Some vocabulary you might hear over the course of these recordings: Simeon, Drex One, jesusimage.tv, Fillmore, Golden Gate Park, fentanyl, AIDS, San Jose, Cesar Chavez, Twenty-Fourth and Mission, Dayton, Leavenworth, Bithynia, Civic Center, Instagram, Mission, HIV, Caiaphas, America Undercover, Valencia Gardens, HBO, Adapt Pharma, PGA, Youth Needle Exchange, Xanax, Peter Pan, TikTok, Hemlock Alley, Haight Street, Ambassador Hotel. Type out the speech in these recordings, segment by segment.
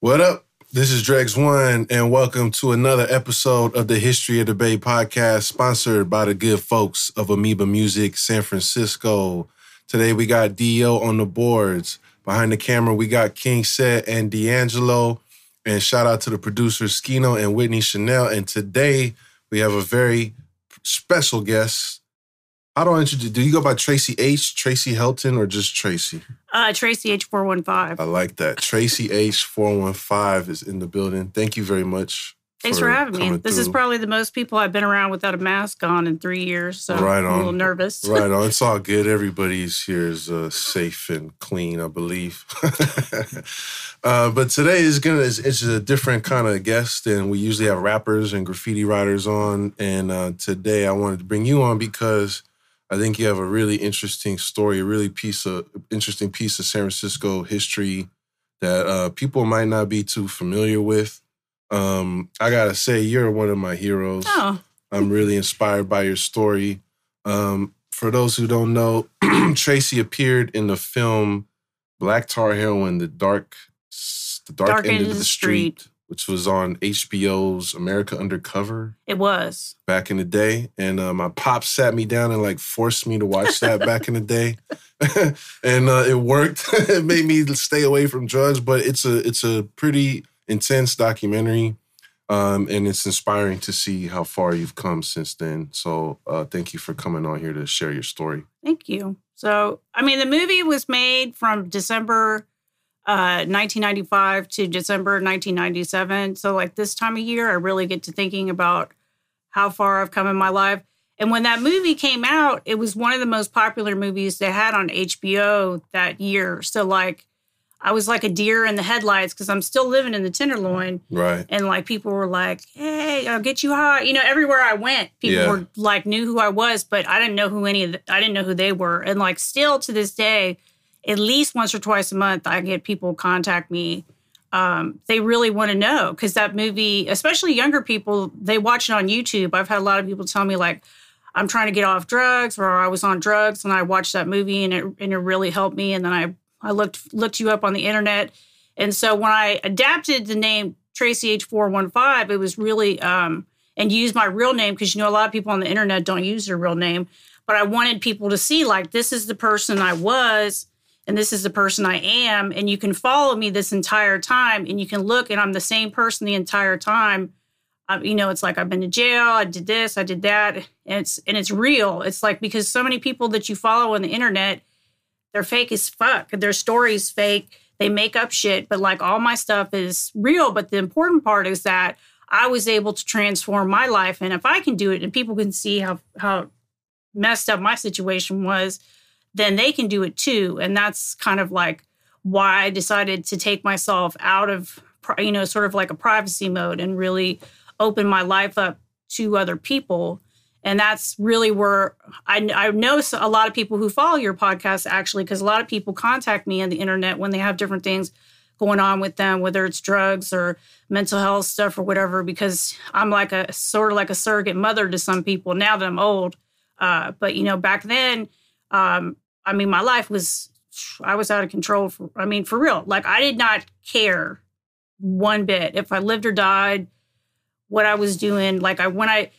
What up? This is Drex One, and welcome to another episode of the History of the Bay podcast, sponsored by the good folks of Amoeba Music San Francisco. Today we got D.O. on the boards. Behind the camera, we got King Set and D'Angelo. And shout out to the producers, Skino and Whitney Chanel. And today we have a very special guest. I don't introduce. Do you go by Tracey H, Tracey Helton, or just Tracey? Tracey H415. I like that. Tracey H415 is in the building. Thank you very much. Thanks for having me. This is probably the most people I've been around without a mask on in 3 years, so I'm a little nervous. Right on. It's all good. Everybody's here is safe and clean, I believe. But today it's a different kind of guest, and we usually have rappers and graffiti writers on. And today I wanted to bring you on because I think you have a really interesting story, a really interesting piece of San Francisco history that people might not be too familiar with. I gotta say, you're one of my heroes. Oh. I'm really inspired by your story. For those who don't know, Tracey appeared in the film Black Tar Heroin: The Dark End of the Street, which was on HBO's America Undercover. It was. Back in the day. And my pop sat me down and like forced me to watch that back in the day. And it worked. It made me stay away from drugs, but it's a pretty intense documentary, and it's inspiring to see how far you've come since then. So thank you for coming on here to share your story. Thank you. So, I mean, the movie was made from December 1995 to December 1997. So, like, this time of year, I really get to thinking about how far I've come in my life. And when that movie came out, it was one of the most popular movies they had on HBO that year. So, like, I was like a deer in the headlights because I'm still living in the Tenderloin. Right. And like people were like, hey, I'll get you high. You know, everywhere I went, people were like knew who I was, but I didn't know who I didn't know who they were. And like still to this day, at least once or twice a month, I get people contact me. They really want to know because that movie, especially younger people, they watch it on YouTube. I've had a lot of people tell me like, I'm trying to get off drugs or I was on drugs and I watched that movie and it really helped me. And then I looked you up on the internet. And so when I adapted the name Tracey H415, it was really, and used my real name because, you know, a lot of people on the internet don't use their real name. But I wanted people to see, like, this is the person I was and this is the person I am. And you can follow me this entire time and you can look and I'm the same person the entire time. You know, it's like I've been to jail. I did this. I did that. And it's real. It's like because so many people that you follow on the internet, they're fake as fuck. Their story's fake. They make up shit. But like all my stuff is real. But the important part is that I was able to transform my life. And if I can do it and people can see how messed up my situation was, then they can do it too. And that's kind of like why I decided to take myself out of, you know, sort of like a privacy mode and really open my life up to other people. And that's really where I know a lot of people who follow your podcast, actually, because a lot of people contact me on the internet when they have different things going on with them, whether it's drugs or mental health stuff or whatever, because I'm like a sort of like a surrogate mother to some people now that I'm old. But, you know, back then, I mean, my life was, I was out of control. For real, like I did not care one bit if I lived or died, what I was doing. Like when I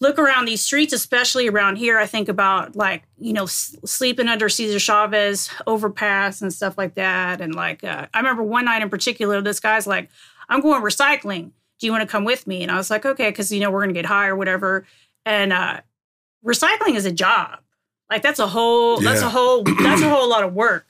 look around these streets, especially around here, I think about, like, you know, sleeping under Cesar Chavez overpass and stuff like that. And, like, I remember one night in particular, this guy's like, I'm going recycling. Do you want to come with me? And I was like, okay, because, you know, we're going to get high or whatever. And recycling is a job. Like, that's a whole lot of work.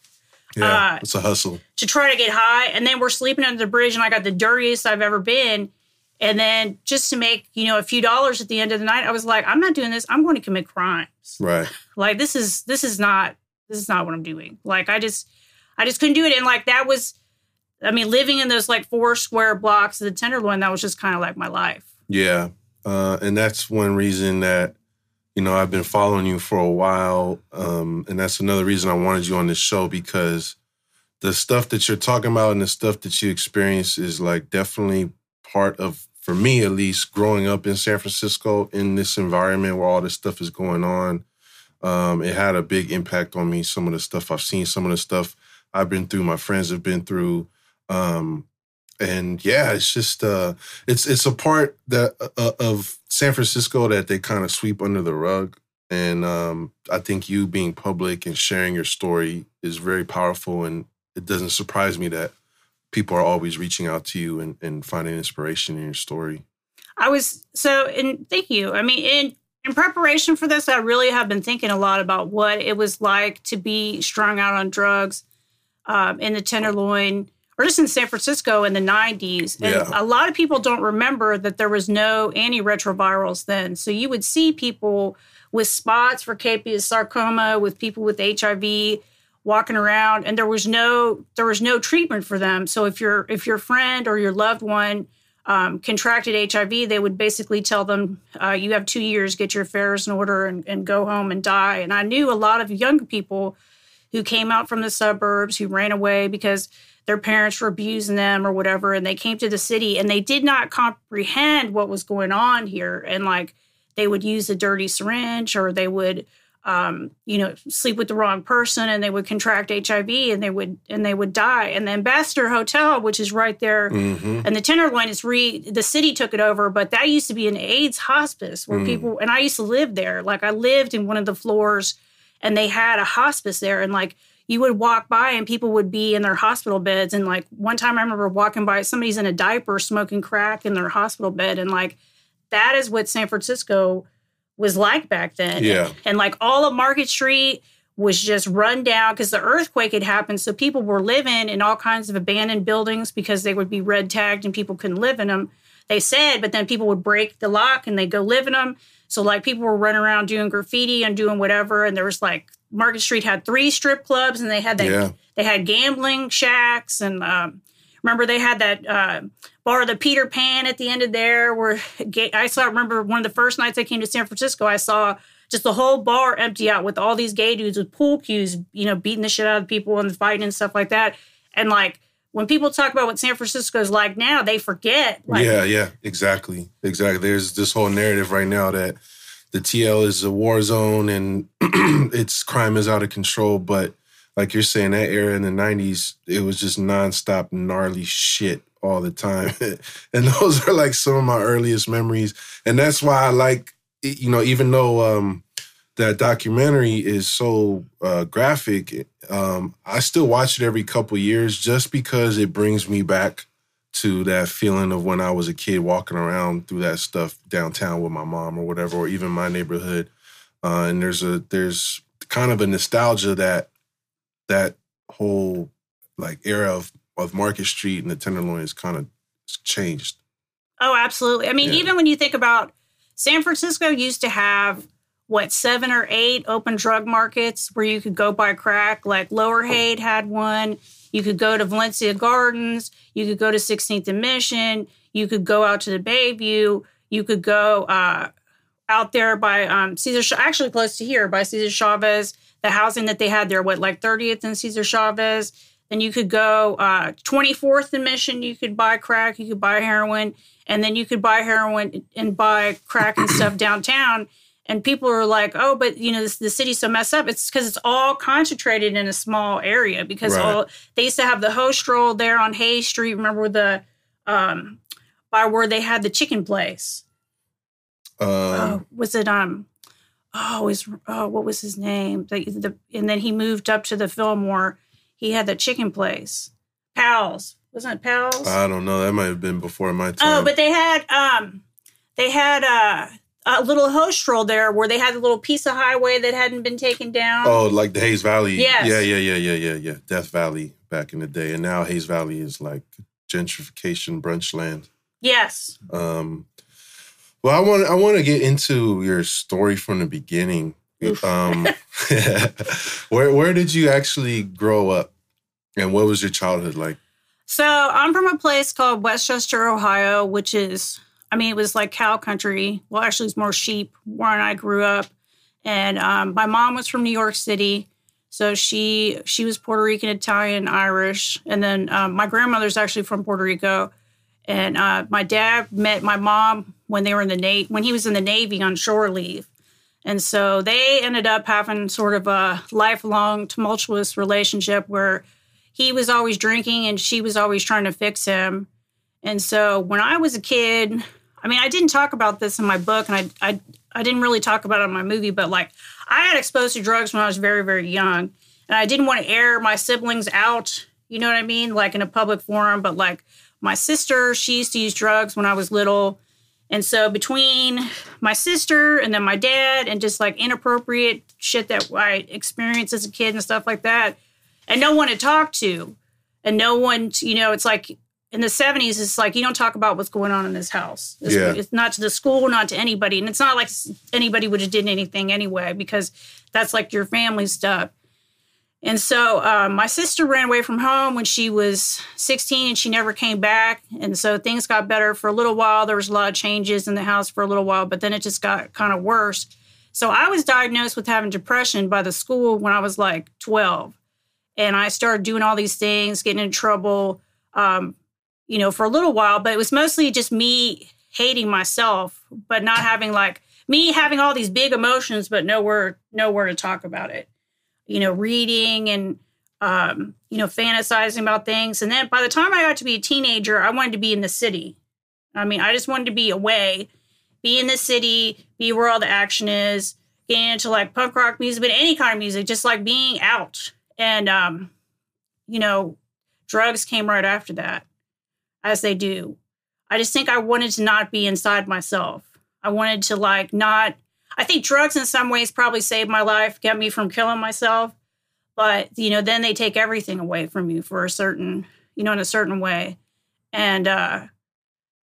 Yeah, it's a hustle. To try to get high. And then we're sleeping under the bridge, and I got the dirtiest I've ever been. And then just to make, you know, a few dollars at the end of the night, I was like, I'm not doing this. I'm going to commit crimes. Right. Like, this is not what I'm doing. Like, I just couldn't do it. And, like, that was, I mean, living in those, like, 4 square blocks of the Tenderloin, that was just kind of like my life. Yeah. And that's one reason that, you know, I've been following you for a while. And that's another reason I wanted you on this show, because the stuff that you're talking about and the stuff that you experience is, like, definitely part of, for me at least, growing up in San Francisco in this environment where all this stuff is going on. It had a big impact on me, some of the stuff I've seen, some of the stuff I've been through, my friends have been through. And yeah, it's just it's a part that of San Francisco that they kind of sweep under the rug. And I think you being public and sharing your story is very powerful. And it doesn't surprise me that people are always reaching out to you and finding inspiration in your story. And thank you. I mean, in preparation for this, I really have been thinking a lot about what it was like to be strung out on drugs in the Tenderloin, or just in San Francisco in the 90s. And yeah. A lot of people don't remember that there was no antiretrovirals then. So you would see people with spots for Kaposi sarcoma, with people with HIV walking around, and there was no treatment for them. So if your friend or your loved one contracted HIV, they would basically tell them, you have 2 years, get your affairs in order and go home and die. And I knew a lot of young people who came out from the suburbs, who ran away because their parents were abusing them or whatever, and they came to the city and they did not comprehend what was going on here. And like, they would use a dirty syringe, or they would, sleep with the wrong person, and they would contract HIV, and they would die. And the Ambassador Hotel, which is right there, mm-hmm. and the Tenderloin is the city took it over, but that used to be an AIDS hospice where people, and I used to live there. Like, I lived in one of the floors, and they had a hospice there, and like, you would walk by and people would be in their hospital beds. And like, one time I remember walking by, somebody's in a diaper smoking crack in their hospital bed, and like, that is what San Francisco was like back then. Yeah. And like, all of Market Street was just run down because the earthquake had happened. So people were living in all kinds of abandoned buildings because they would be red tagged and people couldn't live in them. They said, but then people would break the lock and they'd go live in them. So like, people were running around doing graffiti and doing whatever. And there was like, Market Street had 3 strip clubs, and they had gambling shacks. And remember, they had that bar, the Peter Pan, at the end of there. Where I remember one of the first nights I came to San Francisco, I saw just the whole bar empty out with all these gay dudes with pool cues, beating the shit out of people and fighting and stuff like that. And like, when people talk about what San Francisco is like now, they forget. Like, yeah, exactly. There's this whole narrative right now that the TL is a war zone and its crime is out of control. But like you're saying, that era in the 90s, it was just nonstop gnarly shit all the time. And those are like some of my earliest memories. And that's why I like, even though that documentary is so graphic, I still watch it every couple years just because it brings me back to that feeling of when I was a kid walking around through that stuff downtown with my mom or whatever, or even my neighborhood. And there's kind of a nostalgia that whole like era of Market Street and the Tenderloin is kind of changed. Oh, absolutely. I mean, Even when you think about, San Francisco used to have 7 or 8 open drug markets where you could go buy crack. Like, Lower Haight had one. You could go to Valencia Gardens. You could go to 16th and Mission. You could go out to the Bayview. You could go out there by actually close to here, by Cesar Chavez, the housing that they had there, 30th and Cesar Chavez. Then you could go 24th and Mission. You could buy crack. You could buy heroin. And then you could buy heroin and buy crack and stuff downtown. And people are like, oh, but, the city's so messed up. It's because it's all concentrated in a small area because they used to have the host stroll there on Hayes Street. Remember by where they had the chicken place? What was his name? And then he moved up to the Fillmore. He had the chicken place. Pals. Wasn't it Pals? I don't know. That might have been before my time. Oh, but they had a little host stroll there where they had a little piece of highway that hadn't been taken down. Oh, like the Hayes Valley. Yes. Yeah. Death Valley back in the day. And now Hayes Valley is like gentrification brunch land. Yes. Well, I want to get into your story from the beginning. Where did you actually grow up? And what was your childhood like? So I'm from a place called Westchester, Ohio, which is... it was like cow country. Well, actually, it's more sheep where I grew up. And my mom was from New York City. So she was Puerto Rican, Italian, Irish. And then my grandmother's actually from Puerto Rico. And my dad met my mom when they were in the when he was in the Navy on shore leave. And so they ended up having sort of a lifelong tumultuous relationship where he was always drinking and she was always trying to fix him. And so when I was a kid, I mean, I didn't talk about this in my book, and I didn't really talk about it in my movie, but, like, I had exposed to drugs when I was very, very young, and I didn't want to air my siblings out, you know what I mean, like in a public forum. But, like, my sister, she used to use drugs when I was little. And so between my sister and then my dad and just, like, inappropriate shit that I experienced as a kid and stuff like that, and no one to talk to, and no one, you know, it's like in the 70s, it's like you don't talk about what's going on in this house. It's, yeah. It's not to the school, not to anybody. And it's not like anybody would have did anything anyway, because that's, like, your family stuff. And so my sister ran away from home when she was 16, and she never came back. And so things got better for a little while. There was a lot of changes in the house for a little while, but then it just got kind of worse. So I was diagnosed with having depression by the school when I was, like, 12. And I started doing all these things, getting in trouble, you know, for a little while. But it was mostly just me hating myself, but not having, like, me having all these big emotions, but nowhere to talk about it. You know, reading and, you know, fantasizing about things. And then by the time I got to be a teenager, I wanted to be in the city. I mean, I just wanted to be away, be in the city, be where all the action is, get into, like, punk rock music, but any kind of music, just, like, being out. And, you know, drugs came right after that, as they do. I just think I wanted to not be inside myself. I wanted to, like, not... I think drugs in some ways probably saved my life, kept me from killing myself. But, you know, then they take everything away from you for a certain, you know, in a certain way. And,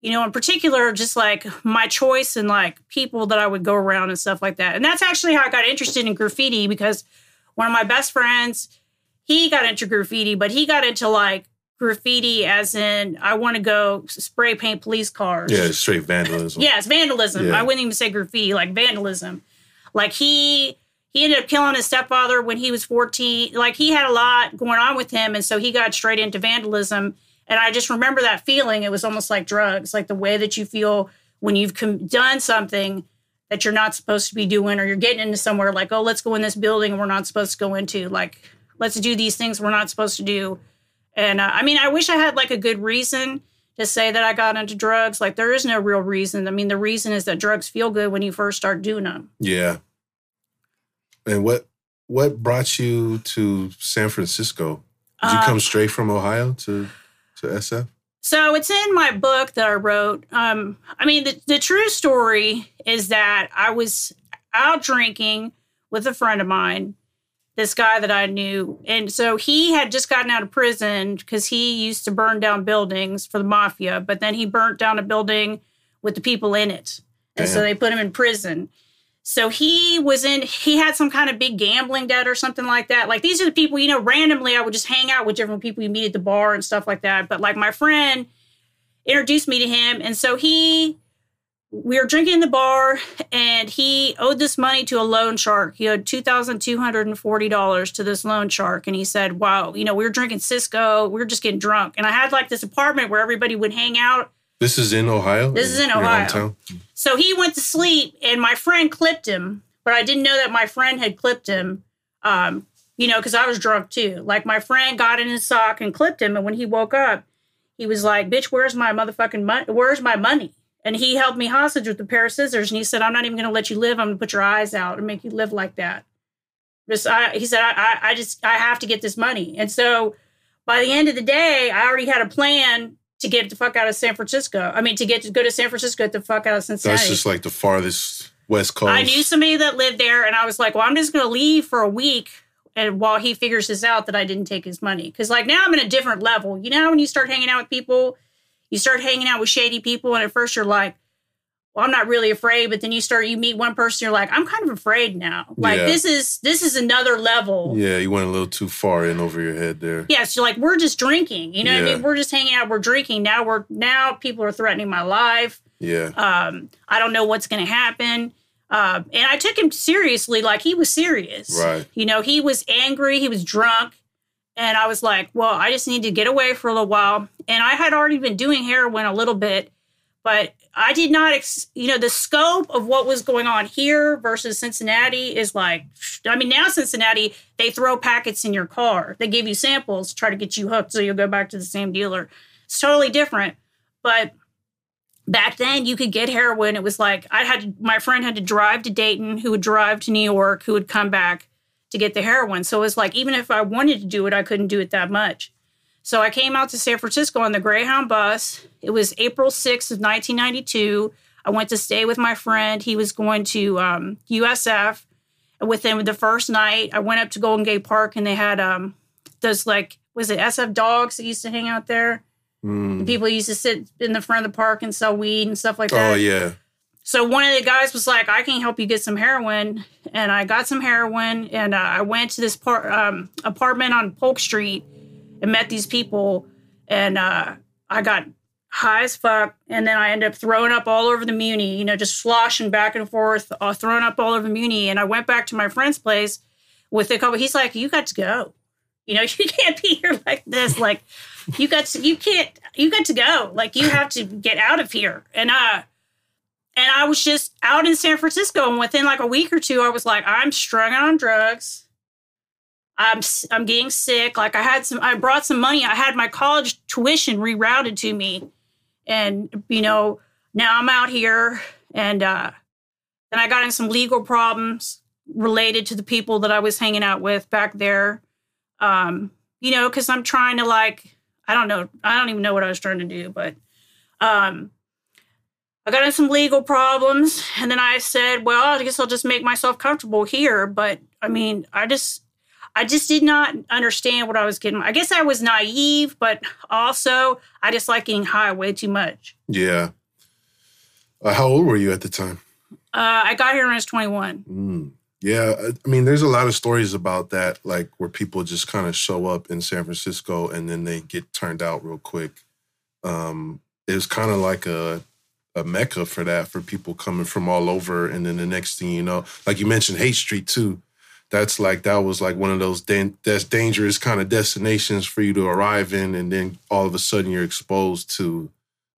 you know, in particular, just, like, my choice and, like, people that I would go around and stuff like that. And that's actually how I got interested in graffiti, because one of my best friends, he got into graffiti, but he got into, like, graffiti as in I want to go spray paint police cars. Yeah, it's straight vandalism. Yeah, it's vandalism. Yeah. I wouldn't even say graffiti, like vandalism. Like he ended up killing his stepfather when he was 14. Like he had a lot going on with him, and so he got straight into vandalism. And I just remember that feeling. It was almost like drugs, like the way that you feel when you've done something that you're not supposed to be doing, or you're getting into somewhere like, oh, let's go in this building we're not supposed to go into. Like, let's do these things we're not supposed to do. And I mean, I wish I had like a good reason to say that I got into drugs. Like there is no real reason. I mean, the reason is that drugs feel good when you first start doing them. Yeah. And what brought you to San Francisco? Did you come straight from Ohio to SF? So it's in my book that I wrote. I mean, the true story is that I was out drinking with a friend of mine, this guy that I knew. And so he had just gotten out of prison because he used to burn down buildings for the mafia, but then he burnt down a building with the people in it. And so they put him in prison. So he had some kind of big gambling debt or something like that. Like these are the people, you know, randomly I would just hang out with different people you meet at the bar and stuff like that. But like my friend introduced me to him. And so we were drinking in the bar, and he owed this money to a loan shark. He owed $2,240 to this loan shark. And he said, wow, you know, we were drinking Cisco. We were just getting drunk. And I had, like, this apartment where everybody would hang out. This is in Ohio? This is in Ohio. So he went to sleep, and my friend clipped him. But I didn't know that my friend had clipped him, you know, because I was drunk, too. Like, my friend got in his sock and clipped him. And when he woke up, he was like, bitch, where's my motherfucking money? Where's my money? And he held me hostage with a pair of scissors. And he said, I'm not even going to let you live. I'm going to put your eyes out and make you live like that. He said, I have to get this money. And so by the end of the day, I already had a plan to get the fuck out of San Francisco. I mean, to go to San Francisco, get the fuck out of Cincinnati. That's just like the farthest West Coast. I knew somebody that lived there. And I was like, well, I'm just going to leave for a week. And while he figures this out, that I didn't take his money. Because like now I'm in a different level. You know, when you start hanging out with people, you start hanging out with shady people, and at first you're like, well, I'm not really afraid. But then you meet one person, you're like, I'm kind of afraid now. Like, yeah. This is another level. Yeah, you went a little too far in over your head there. Yeah, so you're like, we're just drinking. You know what I mean? We're just hanging out. We're drinking. Now people are threatening my life. Yeah. I don't know what's going to happen. And I took him seriously. Like, he was serious. Right. You know, he was angry. He was drunk. And I was like, well, I just need to get away for a little while. And I had already been doing heroin a little bit, but I did not, you know, the scope of what was going on here versus Cincinnati is like, I mean, now Cincinnati, they throw packets in your car. They give you samples, try to get you hooked so you'll go back to the same dealer. It's totally different. But back then, you could get heroin. It was like my friend had to drive to Dayton, who would drive to New York, who would come back to get the heroin. So it was like, even if I wanted to do it, I couldn't do it that much. So I came out to San Francisco on the Greyhound bus. It was April 6th of 1992. I went to stay with my friend. He was going to USF. And within the first night, I went up to Golden Gate Park, and they had those, like, was it SF Dogs that used to hang out there? The people used to sit in the front of the park and sell weed and stuff like that. Oh, yeah. So one of the guys was like, I can help you get some heroin. And I got some heroin, and I went to this apartment on Polk Street and met these people. And I got high as fuck. And then I ended up throwing up all over the Muni, you know, just sloshing back and forth, throwing up all over the Muni. And I went back to my friend's place with a couple. He's like, you got to go. You know, you can't be here like this. Like, you got to go. Like, you have to get out of here. And I was just out in San Francisco, and within like a week or two, I was like, I'm strung out on drugs. I'm getting sick. Like, I brought some money. I had my college tuition rerouted to me, and you know, now I'm out here, and then I got in some legal problems related to the people that I was hanging out with back there. You know, because I'm trying to, like, I don't even know what I was trying to do, but I got in some legal problems, and then I said, well, I guess I'll just make myself comfortable here. But I mean, I just did not understand what I was getting. I guess I was naive, but also I just like getting high way too much. Yeah. How old were you at the time? I got here when I was 21. Yeah, I mean, there's a lot of stories about that, like where people just kind of show up in San Francisco and then they get turned out real quick. It was kind of like a mecca for that, for people coming from all over. And then the next thing you know, like you mentioned Haight Street too. That was one of those dangerous kind of destinations for you to arrive in. And then all of a sudden you're exposed to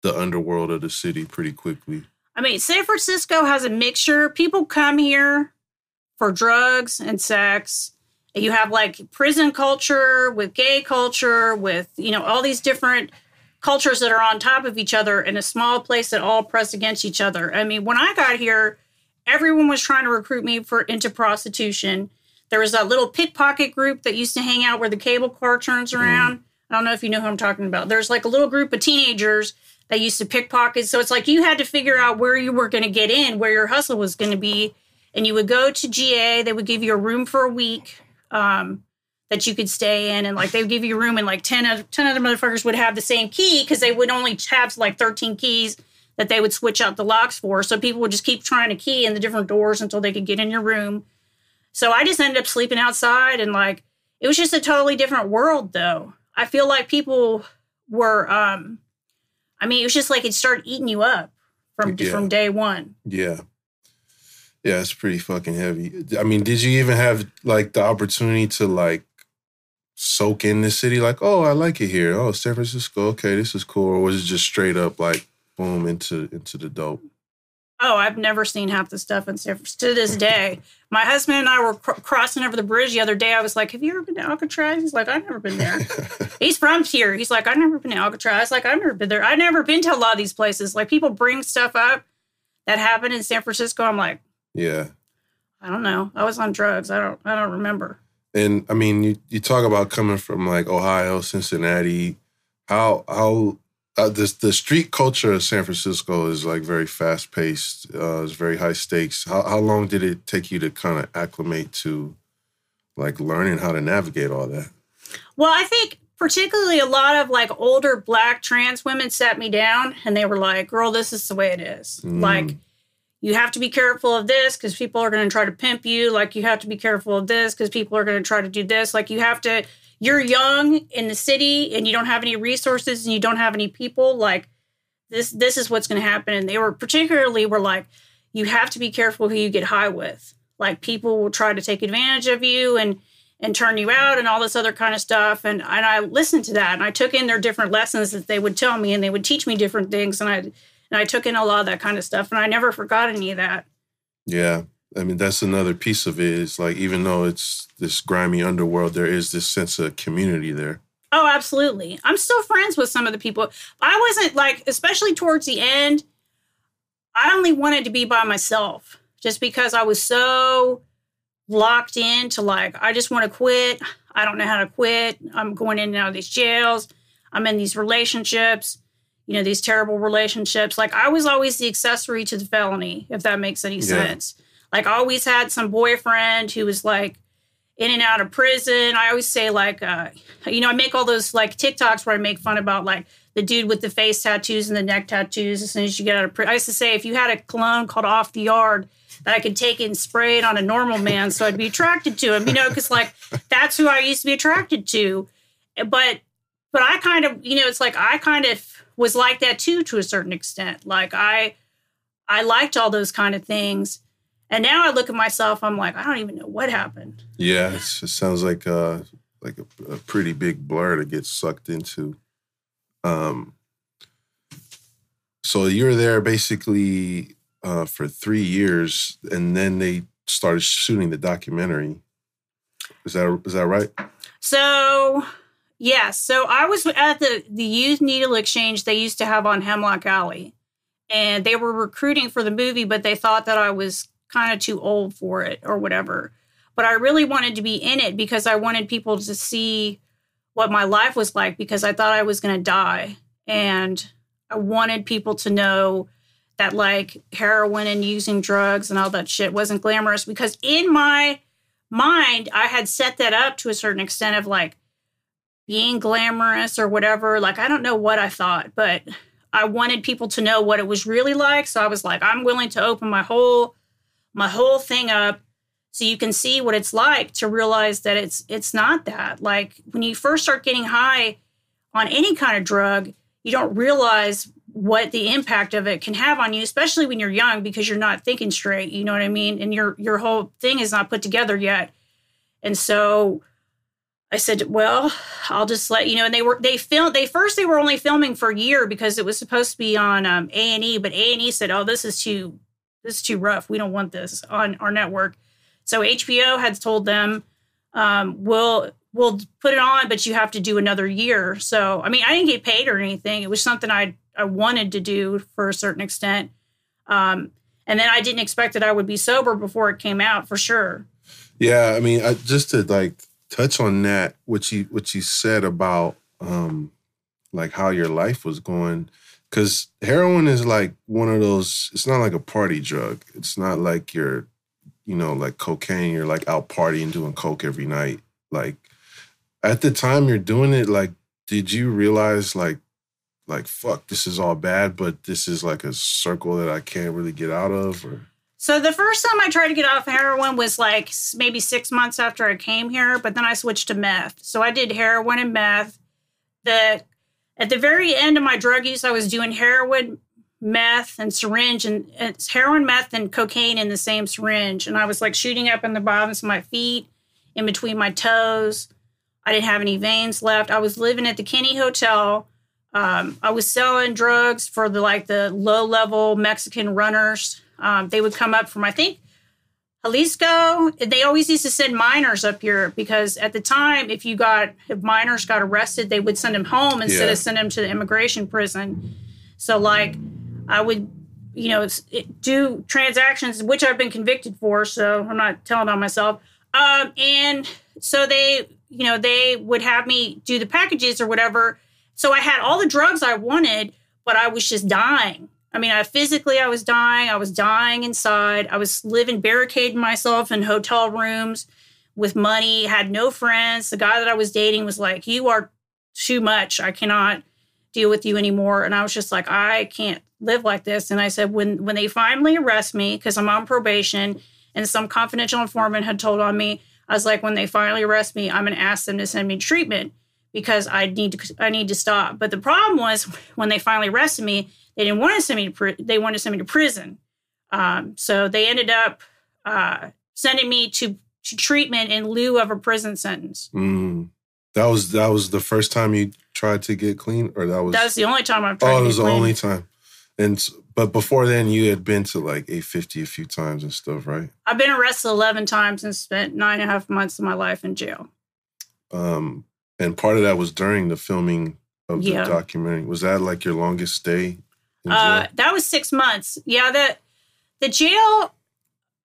the underworld of the city pretty quickly. I mean, San Francisco has a mixture. People come here for drugs and sex. You have like prison culture with gay culture with, you know, all these different cultures that are on top of each other in a small place that all press against each other. I mean, when I got here, everyone was trying to recruit me into prostitution. There was that little pickpocket group that used to hang out where the cable car turns around. I don't know if you know who I'm talking about. There's like a little group of teenagers that used to pickpocket. So it's like you had to figure out where you were going to get in, where your hustle was going to be. And you would go to GA. They would give you a room for a week that you could stay in. And, like, they would give you a room, and, like, 10 other motherfuckers would have the same key because they would only have, like, 13 keys that they would switch out the locks for. So people would just keep trying to key in the different doors until they could get in your room. So I just ended up sleeping outside. And, like, it was just a totally different world, though. I feel like people were it was just like it started eating you up from day one. Yeah. Yeah, it's pretty fucking heavy. I mean, did you even have, like, the opportunity to, like, soak in the city? Like, oh, I like it here. Oh, San Francisco. Okay, this is cool. Or was it just straight up, like, boom, into the dope? Oh, I've never seen half the stuff in San Francisco to this day. My husband and I were crossing over the bridge the other day. I was like, have you ever been to Alcatraz? He's like, I've never been there. He's from here. He's like, I've never been to Alcatraz. Like, I've never been there. I've never been to a lot of these places. Like, people bring stuff up that happened in San Francisco. I'm like, yeah. I don't know. I was on drugs. I don't remember. And I mean, you talk about coming from like Ohio, Cincinnati. How the street culture of San Francisco is like very fast paced. It's very high stakes. How long did it take you to kind of acclimate to like learning how to navigate all that? Well, I think particularly a lot of like older Black trans women sat me down and they were like, girl, this is the way it is. Like, you have to be careful of this because people are going to try to pimp you. Like, you have to be careful of this because people are going to try to do this. Like, you're young in the city and you don't have any resources and you don't have any people. Like, this is what's going to happen. And they were like, you have to be careful who you get high with. Like, people will try to take advantage of you and turn you out and all this other kind of stuff. And I listened to that and I took in their different lessons that they would tell me and they would teach me different things. And I took in a lot of that kind of stuff, and I never forgot any of that. Yeah. I mean, that's another piece of it. It's like, even though it's this grimy underworld, there is this sense of community there. Oh, absolutely. I'm still friends with some of the people. I wasn't like, especially towards the end, I only wanted to be by myself just because I was so locked into like, I just want to quit. I don't know how to quit. I'm going in and out of these jails. I'm in these relationships, you know, these terrible relationships. Like I was always the accessory to the felony, if that makes any sense. Like I always had some boyfriend who was like, in and out of prison. I always say like, you know, I make all those like TikToks where I make fun about like the dude with the face tattoos and the neck tattoos as soon as you get out of prison. I used to say, if you had a cologne called Off the Yard that I could take and spray it on a normal man so I'd be attracted to him, you know, because like that's who I used to be attracted to. But I kind of, you know, it's like I kind of was like that too to a certain extent. Like I liked all those kind of things. And now I look at myself, I'm like, I don't even know what happened. Yeah, it sounds like a pretty big blur to get sucked into. So you were there basically for 3 years, and then they started shooting the documentary. Is that right? So, yeah. So I was at the Youth Needle Exchange they used to have on Hemlock Alley. And they were recruiting for the movie, but they thought that I was kind of too old for it or whatever. But I really wanted to be in it because I wanted people to see what my life was like because I thought I was going to die. And I wanted people to know that like heroin and using drugs and all that shit wasn't glamorous because in my mind, I had set that up to a certain extent of like being glamorous or whatever. Like, I don't know what I thought, but I wanted people to know what it was really like. So I was like, I'm willing to open my whole thing up so you can see what it's like to realize that it's not that. Like when you first start getting high on any kind of drug, you don't realize what the impact of it can have on you, especially when you're young because you're not thinking straight, you know what I mean? And your whole thing is not put together yet. And so I said, well, I'll just let you know. And they were only filming for a year because it was supposed to be on A&E, but A&E said, oh, this is too rough. We don't want this on our network. So HBO had told them, we'll put it on, but you have to do another year. So, I mean, I didn't get paid or anything. It was something I wanted to do for a certain extent. And then I didn't expect that I would be sober before it came out for sure. Yeah. I mean, just to like touch on that, what you said about, like how your life was going. Because heroin is like one of those, it's not like a party drug. It's not like you're, you know, like cocaine, you're like out partying, doing coke every night. Like at the time you're doing it, like, did you realize like, fuck, this is all bad, but this is like a circle that I can't really get out of? Or? So the first time I tried to get off heroin was like maybe 6 months after I came here, but then I switched to meth. So I did heroin and meth. At the very end of my drug use, I was doing heroin, meth, and syringe, and it's heroin, meth, and cocaine in the same syringe. And I was like shooting up in the bottoms of my feet, in between my toes. I didn't have any veins left. I was living at the Kinney Hotel. I was selling drugs for the low-level Mexican runners. They would come up from, I think, Jalisco. They always used to send minors up here because at the time, if minors got arrested, they would send them home instead of send them to the immigration prison. So like I would, you know, do transactions, which I've been convicted for. So I'm not telling on myself. And so they would have me do the packages or whatever. So I had all the drugs I wanted, but I was just dying. I mean, physically I was dying. I was dying inside. I was barricading myself in hotel rooms with money, had no friends. The guy that I was dating was like, you are too much. I cannot deal with you anymore. And I was just like, I can't live like this. And I said, when they finally arrest me, because I'm on probation and some confidential informant had told on me, I was like, when they finally arrest me, I'm going to ask them to send me treatment because I need to stop. But the problem was when they finally arrested me, they didn't want to send me to prison. They wanted to send me to prison. So they ended up sending me to treatment in lieu of a prison sentence. Mm. That was the first time you tried to get clean, or that was the only time I've tried. Oh, it was the only time. And but before then, you had been to like 850 a few times and stuff, right? I've been arrested 11 times and spent 9.5 months of my life in jail. And part of that was during the filming of the documentary. Was that like your longest stay in jail? That was 6 months. Yeah, the jail,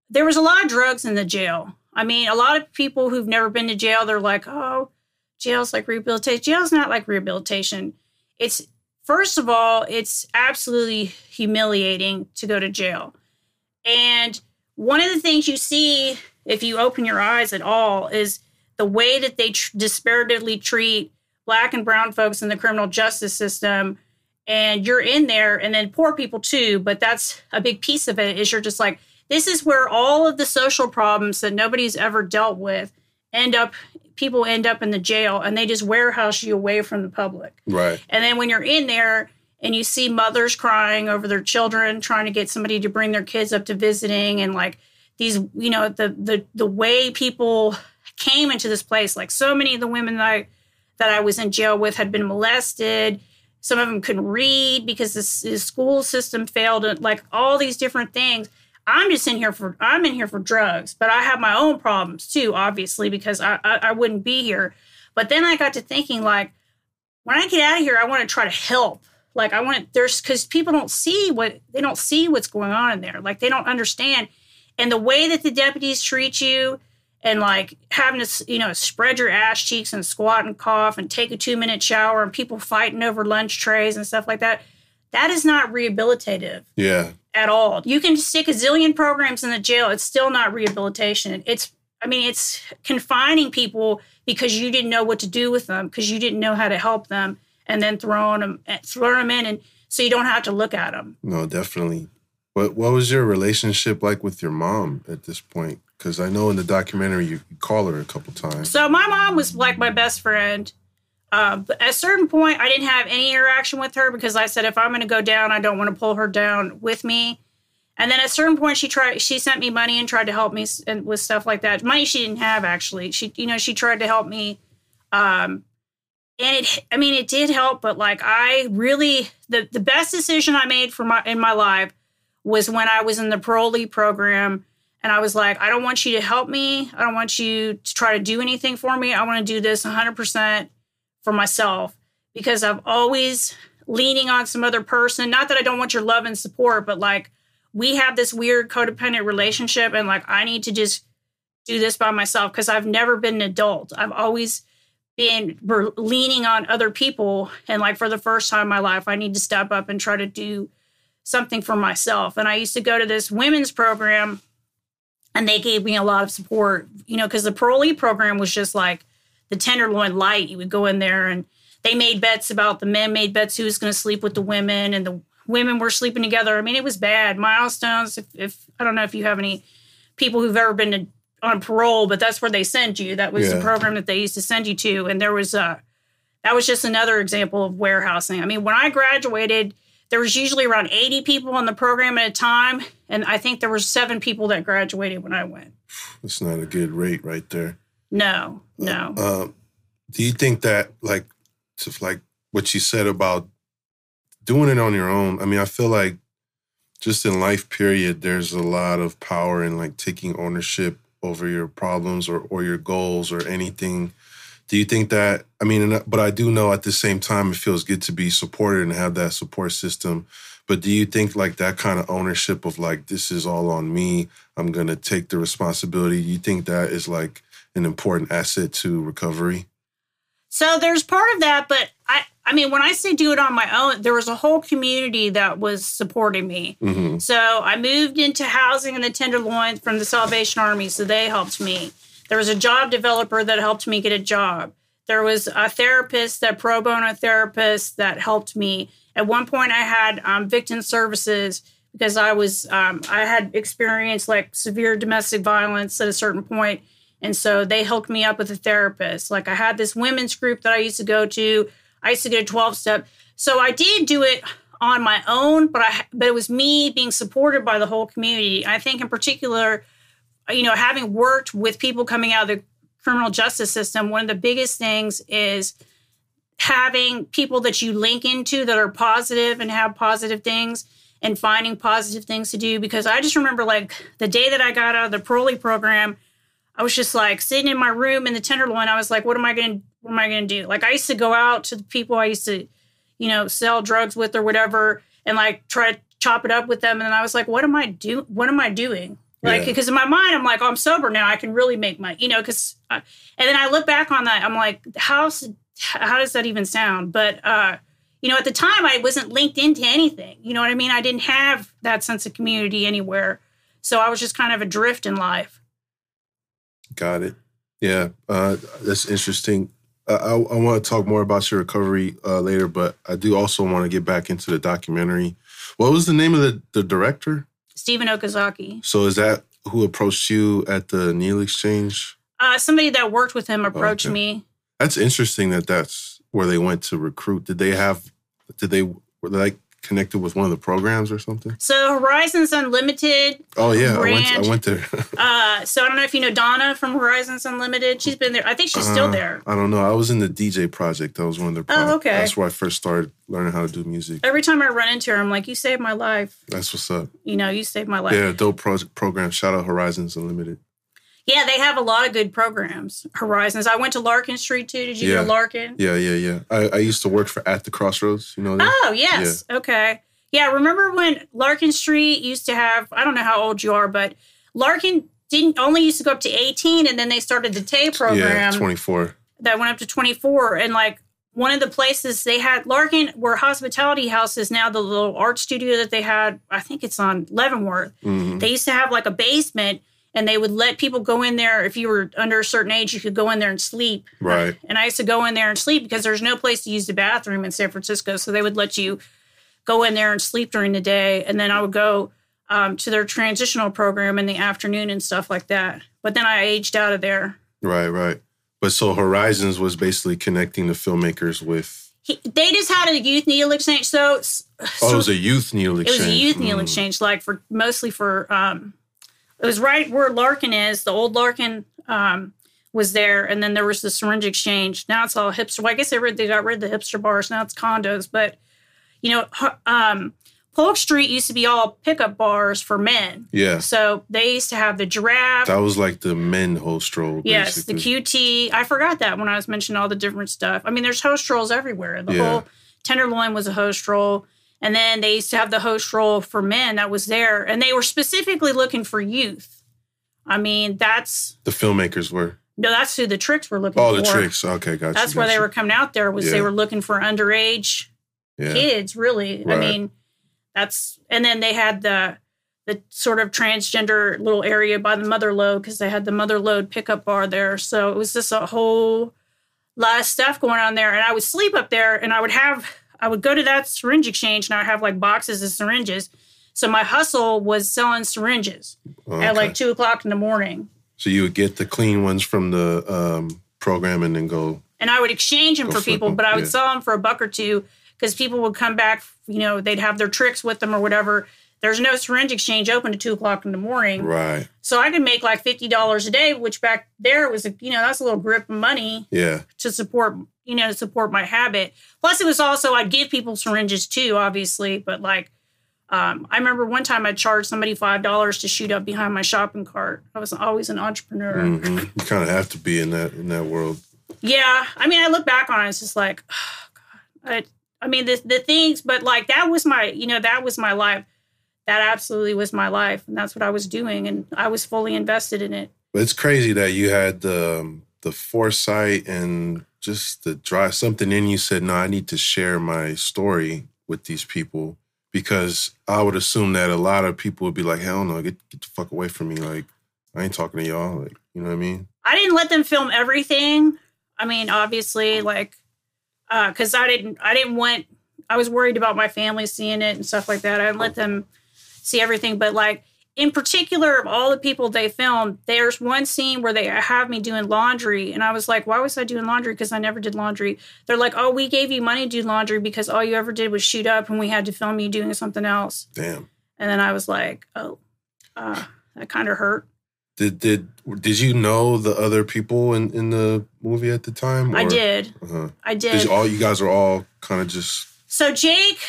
there was a lot of drugs in the jail. I mean, a lot of people who've never been to jail, they're like, oh, jail's like rehabilitation. Jail's not like rehabilitation. It's, first of all, it's absolutely humiliating to go to jail. And one of the things you see, if you open your eyes at all, is the way that they disparately treat Black and brown folks in the criminal justice system. And you're in there, and then poor people too, but that's a big piece of it, is you're just like, this is where all of the social problems that nobody's ever dealt with end up in the jail, and they just warehouse you away from the public. Right. And then when you're in there and you see mothers crying over their children, trying to get somebody to bring their kids up to visiting, and like these, you know, the way people came into this place, like so many of the women that I was in jail with had been molested. Some of them couldn't read because the school system failed, like all these different things. I'm in here for drugs, but I have my own problems too, obviously, because I wouldn't be here. But then I got to thinking, like, when I get out of here, I want to try to help. Like, because people don't see what's going on in there. Like, they don't understand. And the way that the deputies treat you, and like having to, you know, spread your ass cheeks and squat and cough and take a 2-minute shower, and people fighting over lunch trays and stuff like that. That is not rehabilitative. Yeah. At all. You can stick a zillion programs in the jail. It's still not rehabilitation. It's confining people because you didn't know what to do with them, because you didn't know how to help them, and then throwing them in, and so you don't have to look at them. No, definitely. What was your relationship like with your mom at this point? Because I know in the documentary you call her a couple times. So my mom was like my best friend. But at a certain point, I didn't have any interaction with her because I said, if I'm going to go down, I don't want to pull her down with me. And then at a certain point, she sent me money and tried to help me with stuff like that. Money she didn't have, actually. She tried to help me. It did help. But like, I really, the best decision I made in my life was when I was in the parolee program. And I was like, I don't want you to help me. I don't want you to try to do anything for me. I want to do this 100%. For myself, because I'm always leaning on some other person. Not that I don't want your love and support, but like we have this weird codependent relationship, and like I need to just do this by myself because I've never been an adult. I've always been leaning on other people, and like for the first time in my life, I need to step up and try to do something for myself. And I used to go to this women's program, and they gave me a lot of support, you know, because the parolee program was just like the Tenderloin light. You would go in there, and they made bets about the men, made bets who was going to sleep with the women, and the women were sleeping together. I mean, it was bad. Milestones, if I don't know if you have any people who've ever been on parole, but that's where they send you. That was the program that they used to send you to. And there was that was just another example of warehousing. I mean, when I graduated, there was usually around 80 people on the program at a time. And I think there were 7 people that graduated when I went. That's not a good rate right there. No. Do you think that, like what you said about doing it on your own? I mean, I feel like just in life period, there's a lot of power in, like, taking ownership over your problems or your goals or anything. Do you think that, I mean, but I do know at the same time it feels good to be supported and have that support system. But do you think, like, that kind of ownership of, like, this is all on me, I'm going to take the responsibility, you think that is, like, an important asset to recovery? So there's part of that, but I mean, when I say do it on my own, there was a whole community that was supporting me. Mm-hmm. So I moved into housing in the Tenderloin from the Salvation Army, so they helped me. There was a job developer that helped me get a job. There was a therapist, that pro bono therapist that helped me. At one point I had victim services because I was I had experienced like severe domestic violence at a certain point. And so they hooked me up with a therapist. Like I had this women's group that I used to go to. I used to get a 12-step. So I did do it on my own, but it was me being supported by the whole community. I think in particular, you know, having worked with people coming out of the criminal justice system, one of the biggest things is having people that you link into that are positive and have positive things and finding positive things to do. Because I just remember like the day that I got out of the parolee program, I was just like sitting in my room in the Tenderloin. I was like, what am I going to what am I going to do? Like, I used to go out to the people I used to, you know, sell drugs with or whatever, and like try to chop it up with them. And then I was like, what am I doing? Like, because in my mind, I'm like, oh, I'm sober now. I can really make money, you know, because, and then I look back on that. I'm like, how does that even sound? But, you know, at the time I wasn't linked into anything. You know what I mean? I didn't have that sense of community anywhere. So I was just kind of adrift in life. Got it. Yeah. That's interesting. I want to talk more about your recovery later, but I do also want to get back into the documentary. What was the name of the director? Stephen Okazaki. So is that who approached you at the Needle Exchange? Somebody that worked with him approached me. That's interesting that that's where they went to recruit. Were they like connected with one of the programs or something? So Horizons Unlimited. Oh, yeah. I went there. So I don't know if you know Donna from Horizons Unlimited. She's been there. I think she's still there. I don't know. I was in the DJ project. That was one of their projects. Oh, okay. That's where I first started learning how to do music. Every time I run into her, I'm like, you saved my life. That's what's up. You know, you saved my life. Yeah, dope program. Shout out Horizons Unlimited. Yeah, they have a lot of good programs. Horizons. I went to Larkin Street, too. Did you go to Larkin? Yeah. I used to work for At the Crossroads. You know that? Oh, yes. Yeah. Okay. Yeah, remember when Larkin Street used to have, I don't know how old you are, but Larkin only used to go up to 18, and then they started the TAE program. Yeah, 24. That went up to 24. And, like, one of the places they had, Larkin, where Hospitality House is now, the little art studio that they had, I think it's on Leavenworth. Mm-hmm. They used to have, like, a basement. And they would let people go in there. If you were under a certain age, you could go in there and sleep. Right. And I used to go in there and sleep because there's no place to use the bathroom in San Francisco. So they would let you go in there and sleep during the day. And then I would go to their transitional program in the afternoon and stuff like that. But then I aged out of there. Right. But so Horizons was basically connecting the filmmakers with... They just had a youth needle exchange. So it was a youth needle exchange. It was a youth needle exchange, like mostly for... It was right where Larkin is. The old Larkin was there, and then there was the syringe exchange. Now it's all hipster. Well, I guess they got rid of the hipster bars. Now it's condos. But, you know, Polk Street used to be all pickup bars for men. Yeah. So they used to have the Giraffe. That was like the men hostrol. Yes, basically. The QT. I forgot that when I was mentioning all the different stuff. I mean, there's hostrols everywhere. The whole Tenderloin was a hostrol. And then they used to have the host role for men that was there. And they were specifically looking for youth. I mean, that's... The filmmakers were. No, that's who the tricks were looking for. Oh, the tricks. Okay, gotcha. That's where they were coming out there was they were looking for underage kids, really. Right. I mean, that's... And then they had the sort of transgender little area by the Motherlode because they had the Motherlode pickup bar there. So it was just a whole lot of stuff going on there. And I would sleep up there and I would go to that syringe exchange, and I would have, like, boxes of syringes. So my hustle was selling syringes at, like, 2 o'clock in the morning. So you would get the clean ones from the program and then go... And I would exchange them for people, but I would sell them for $1 or $2 because people would come back, you know, they'd have their tricks with them or whatever. There's no syringe exchange open at 2 o'clock in the morning. Right. So I could make, like, $50 a day, which back there was, that's a little grip of money to support... to support my habit. Plus, it was also, I'd give people syringes too, obviously. But like, I remember one time I charged somebody $5 to shoot up behind my shopping cart. I was always an entrepreneur. Mm-hmm. You kind of have to be in that world. Yeah. I mean, I look back on it, it's just like, oh, God. I mean, the things, but like, that was my life. That absolutely was my life. And that's what I was doing. And I was fully invested in it. But it's crazy that you had the foresight and... Just the drive, something in you said, no, I need to share my story with these people because I would assume that a lot of people would be like, hell no, get the fuck away from me. Like, I ain't talking to y'all. Like, you know what I mean? I didn't let them film everything. I mean, obviously, like, because I was worried about my family seeing it and stuff like that. I didn't let them see everything. But like, in particular, of all the people they filmed, there's one scene where they have me doing laundry. And I was like, why was I doing laundry? Because I never did laundry. They're like, oh, we gave you money to do laundry because all you ever did was shoot up and we had to film you doing something else. Damn. And then I was like, oh, that kind of hurt. Did you know the other people in the movie at the time? Or? I did. Uh-huh. I did. You guys are all kind of just... So Jake,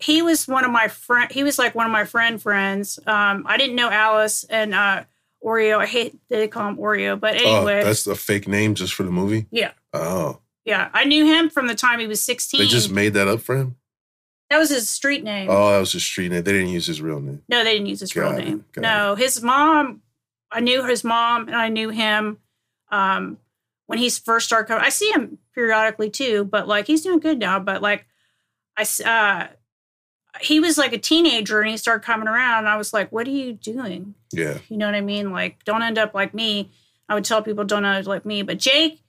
he was one of my friend. He was like one of my friends. I didn't know Alice and Oreo. I hate they call him Oreo, but anyway, that's a fake name just for the movie. Yeah. Oh. Yeah, I knew him from the time he was 16. They just made that up for him? That was his street name. Oh, that was his street name. They didn't use his real name. No, they didn't use his real name. No, his mom, I knew his mom and I knew him when he first started coming. I see him periodically too, but like he's doing good now. But like he was like a teenager and he started coming around and I was like, what are you doing? Yeah. You know what I mean? Like, don't end up like me. I would tell people don't end up like me. But Jake,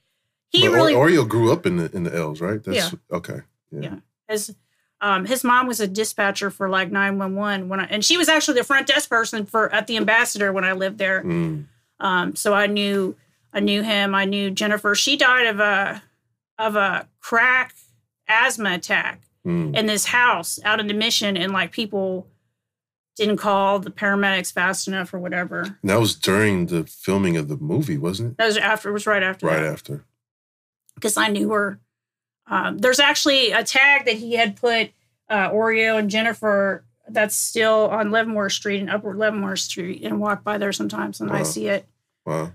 he really. Oreo grew up in the L's, right? That's, yeah. Okay. Yeah. His mom was a dispatcher for like 911 and she was actually the front desk person at the Ambassador when I lived there. Mm. So I knew him. I knew Jennifer. She died of a crack asthma attack in this house out in the Mission, and like people didn't call the paramedics fast enough or whatever. And that was during the filming of the movie, wasn't it? That was after. It was right after. Right after. Because I knew her. There's actually a tag that he had put Oreo and Jennifer that's still on Leavenworth Street and Upper Leavenworth Street, and walk by there sometimes and wow. I see it. Wow.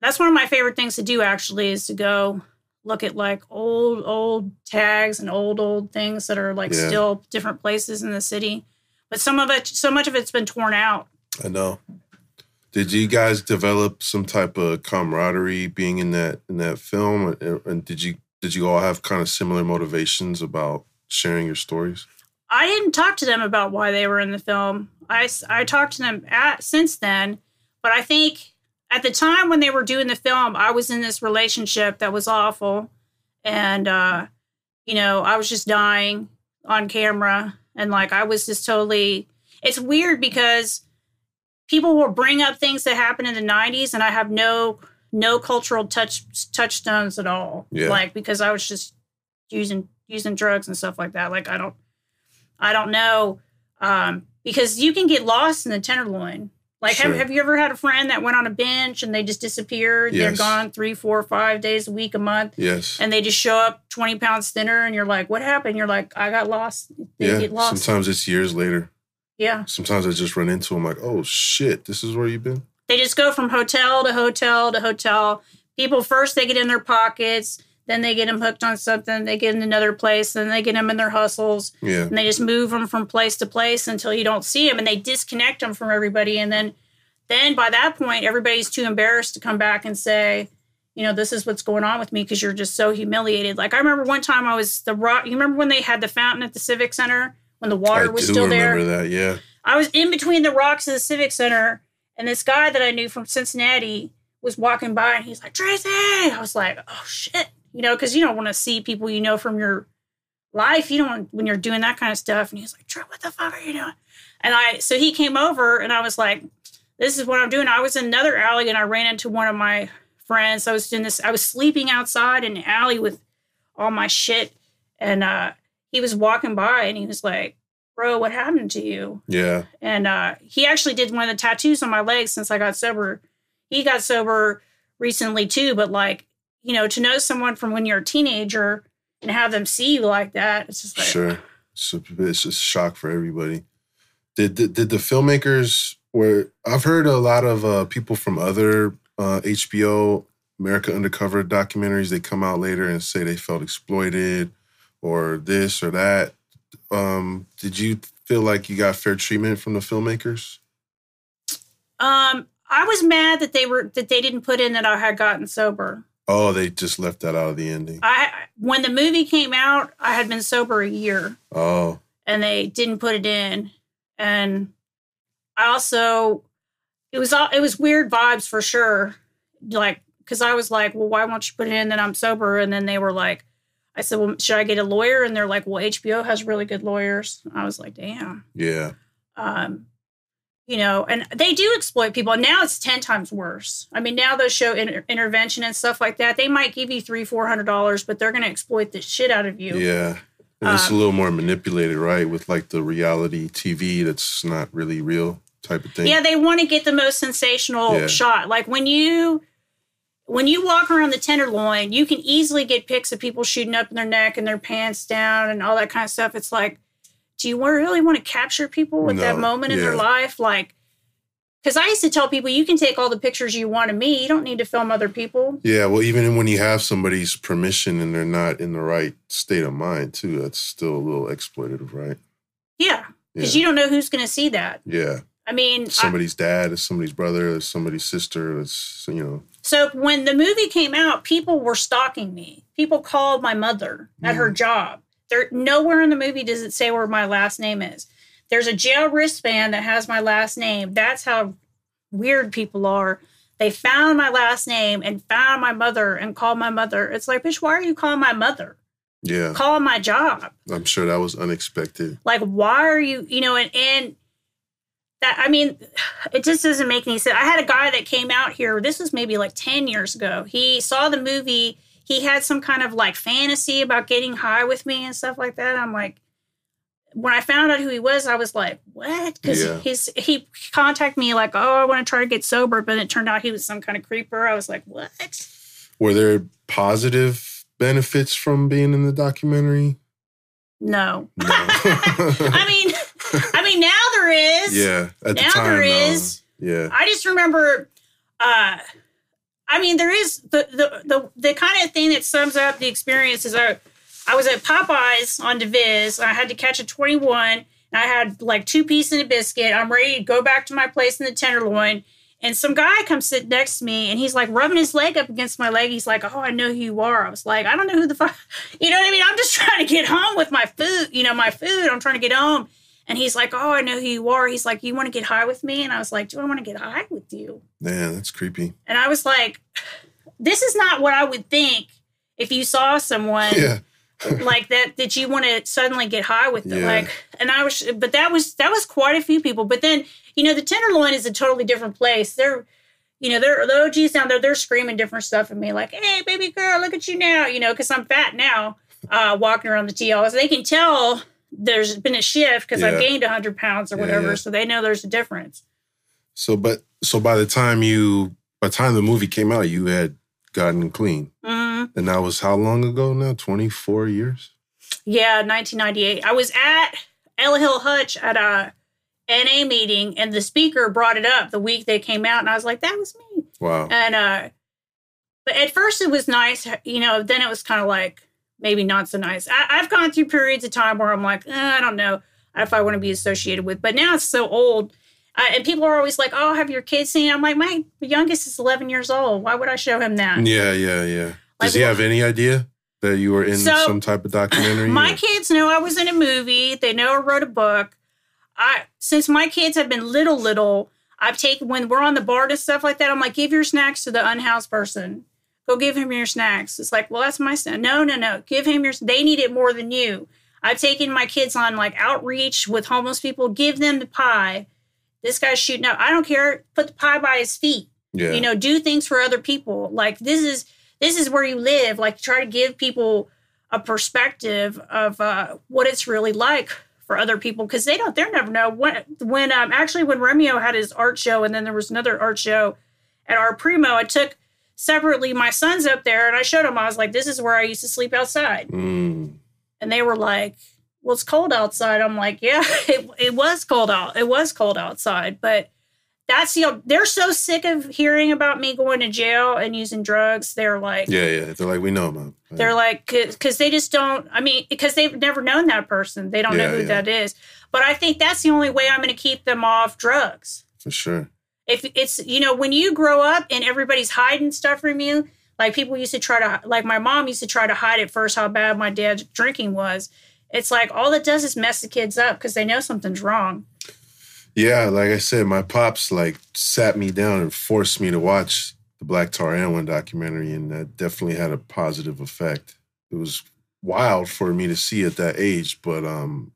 That's one of my favorite things to do actually is to go look at like old tags and old things that are like still different places in the city. But so much of it's been torn out. I know. Did you guys develop some type of camaraderie being in that film, and did you all have kind of similar motivations about sharing your stories? I didn't talk to them about why they were in the film. I talked to them since then, but I think at the time when they were doing the film, I was in this relationship that was awful. And, you know, I was just dying on camera. And, like, I was just totally... It's weird because people will bring up things that happened in the 90s, and I have no cultural touchstones at all. Yeah. Like, because I was just using drugs and stuff like that. Like, I don't know. Because you can get lost in the Tenderloin. Like, sure. Have you ever had a friend that went on a binge and they just disappeared? Yes. They're gone 3, 4, 5 days a week, a month. Yes. And they just show up 20 pounds thinner and you're like, what happened? You're like, I got lost. They get lost. Sometimes it's years later. Yeah. Sometimes I just run into them like, oh shit, this is where you've been? They just go from hotel to hotel to hotel. People first, they get in their pockets. Then they get them hooked on something. They get in another place. Then they get them in their hustles. Yeah. And they just move them from place to place until you don't see them. And they disconnect them from everybody. And then by that point, everybody's too embarrassed to come back and say, you know, this is what's going on with me, because you're just so humiliated. Like, I remember one time I was the rock. You remember when they had the fountain at the Civic Center when the water was still there? I remember that, yeah. I was in between the rocks of the Civic Center. And this guy that I knew from Cincinnati was walking by, and he's like, Tracey! I was like, oh, shit. You know, because you don't want to see people you know from your life. You don't want, when you're doing that kind of stuff. And he's like, Trey, what the fuck are you doing? And so he came over, and I was like, this is what I'm doing. I was in another alley, and I ran into one of my friends. I was doing this. I was sleeping outside in an alley with all my shit. And he was walking by, and he was like, bro, what happened to you? Yeah. And he actually did one of the tattoos on my legs since I got sober. He got sober recently too, but like, you know, to know someone from when you're a teenager and have them see you like that, it's just like... Sure. It's just a shock for everybody. Did the filmmakers... I've heard a lot of people from other HBO, America Undercover documentaries, they come out later and say they felt exploited or this or that. Did you feel like you got fair treatment from the filmmakers? I was mad that they didn't put in that I had gotten sober. Oh, they just left that out of the ending. When the movie came out, I had been sober a year. Oh. And they didn't put it in. And I also, it was weird vibes for sure. Like, because I was like, well, why won't you put it in that I'm sober? And then they were like, I said, well, should I get a lawyer? And they're like, well, HBO has really good lawyers. I was like, damn. Yeah. You know, and they do exploit people. And now it's 10 times worse. I mean, now they'll show intervention and stuff like that. They might give you $300, $400, but they're going to exploit the shit out of you. Yeah. And it's a little more manipulated, right? With like the reality TV that's not really real type of thing. Yeah, they want to get the most sensational shot. Like when you walk around the Tenderloin, you can easily get pics of people shooting up in their neck and their pants down and all that kind of stuff. It's like, do you really want to capture people with that moment in their life? Like, Because I used to tell people, you can take all the pictures you want of me. You don't need to film other people. Yeah, well, even when you have somebody's permission and they're not in the right state of mind, too, that's still a little exploitative, right? Yeah, because you don't know who's going to see that. Yeah. I mean... somebody's dad, it's somebody's brother, it's somebody's sister, it's, you know... So when the movie came out, people were stalking me. People called my mother at her job. Nowhere in the movie does it say where my last name is. There's a jail wristband that has my last name. That's how weird people are. They found my last name and found my mother and called my mother. It's like, bitch, why are you calling my mother? Yeah. Call my job. I'm sure that was unexpected. Like, why are you, you know, and that, I mean, it just doesn't make any sense. I had a guy that came out here. This was maybe like 10 years ago. He saw the movie. He had some kind of like fantasy about getting high with me and stuff like that. I'm like, when I found out who he was, I was like, what? Because he contacted me like, oh, I want to try to get sober. But it turned out he was some kind of creeper. I was like, what? Were there positive benefits from being in the documentary? No. I mean, now there is. Yeah. At now the time, there is. No. Yeah. I just remember, I mean, there is the kind of thing that sums up the experience is I was at Popeye's on DeViz. I had to catch a 21. And I had like 2 pieces and a biscuit. I'm ready to go back to my place in the Tenderloin. And some guy comes sit next to me and he's like rubbing his leg up against my leg. He's like, oh, I know who you are. I was like, I don't know who the fuck. You know what I mean? I'm just trying to get home with my food. You know, my food. I'm trying to get home. And he's like, oh, I know who you are. He's like, you want to get high with me? And I was like, do I want to get high with you? Man, that's creepy. And I was like, this is not what I would think if you saw someone. Yeah. Like that you want to suddenly get high with them. Yeah. Like, and I was, but that was quite a few people. But then, you know, the Tenderloin is a totally different place. They're, you know, the OGs down there, they're screaming different stuff at me, like, hey, baby girl, look at you now, you know, because I'm fat now, walking around the TLs. They can tell there's been a shift because I've gained 100 pounds or whatever. Yeah. So they know there's a difference. So by the time the movie came out, you had gotten clean. Mm-hmm. And that was how long ago now? 24 years? Yeah, 1998. I was at Ella Hill Hutch at a NA meeting, and the speaker brought it up the week they came out, and I was like, that was me. Wow. And but at first it was nice, you know, then it was kind of like maybe not so nice. I've gone through periods of time where I'm like, I don't know if I want to be associated with, but now it's so old. And people are always like, oh, have your kids seen it? I'm like, my youngest is 11 years old. Why would I show him that? Yeah. Like, does he have any idea that you were in some type of documentary? My kids know I was in a movie. They know I wrote a book. Since my kids have been little, I've taken, when we're on the bar and stuff like that, I'm like, give your snacks to the unhoused person. Go give him your snacks. It's like, well, that's my snack. No. Give him your, they need it more than you. I've taken my kids on like outreach with homeless people. Give them the pie. This guy's shooting up. I don't care. Put the pie by his feet. Yeah. You know, do things for other people. Like, this is where you live. Like, try to give people a perspective of what it's really like for other people. Because they'll never know. When Romeo had his art show, and then there was another art show at our Primo, I took separately my sons up there, and I showed them. I was like, this is where I used to sleep outside. Mm. And they were like, well, it's cold outside. I'm like, yeah, it was cold out. It was cold outside. But that's, you know, they're so sick of hearing about me going to jail and using drugs. They're like, yeah. They're like, we know, Mom. Right? They're like, because they just don't. I mean, because they've never known that person. They don't know who that is. But I think that's the only way I'm going to keep them off drugs. For sure. If it's, you know, when you grow up and everybody's hiding stuff from you, like people used to my mom used to try to hide at first how bad my dad's drinking was. It's like all that does is mess the kids up because they know something's wrong. Yeah, like I said, my pops like sat me down and forced me to watch the Black Tar Heroin documentary, and that definitely had a positive effect. It was wild for me to see at that age, but I'm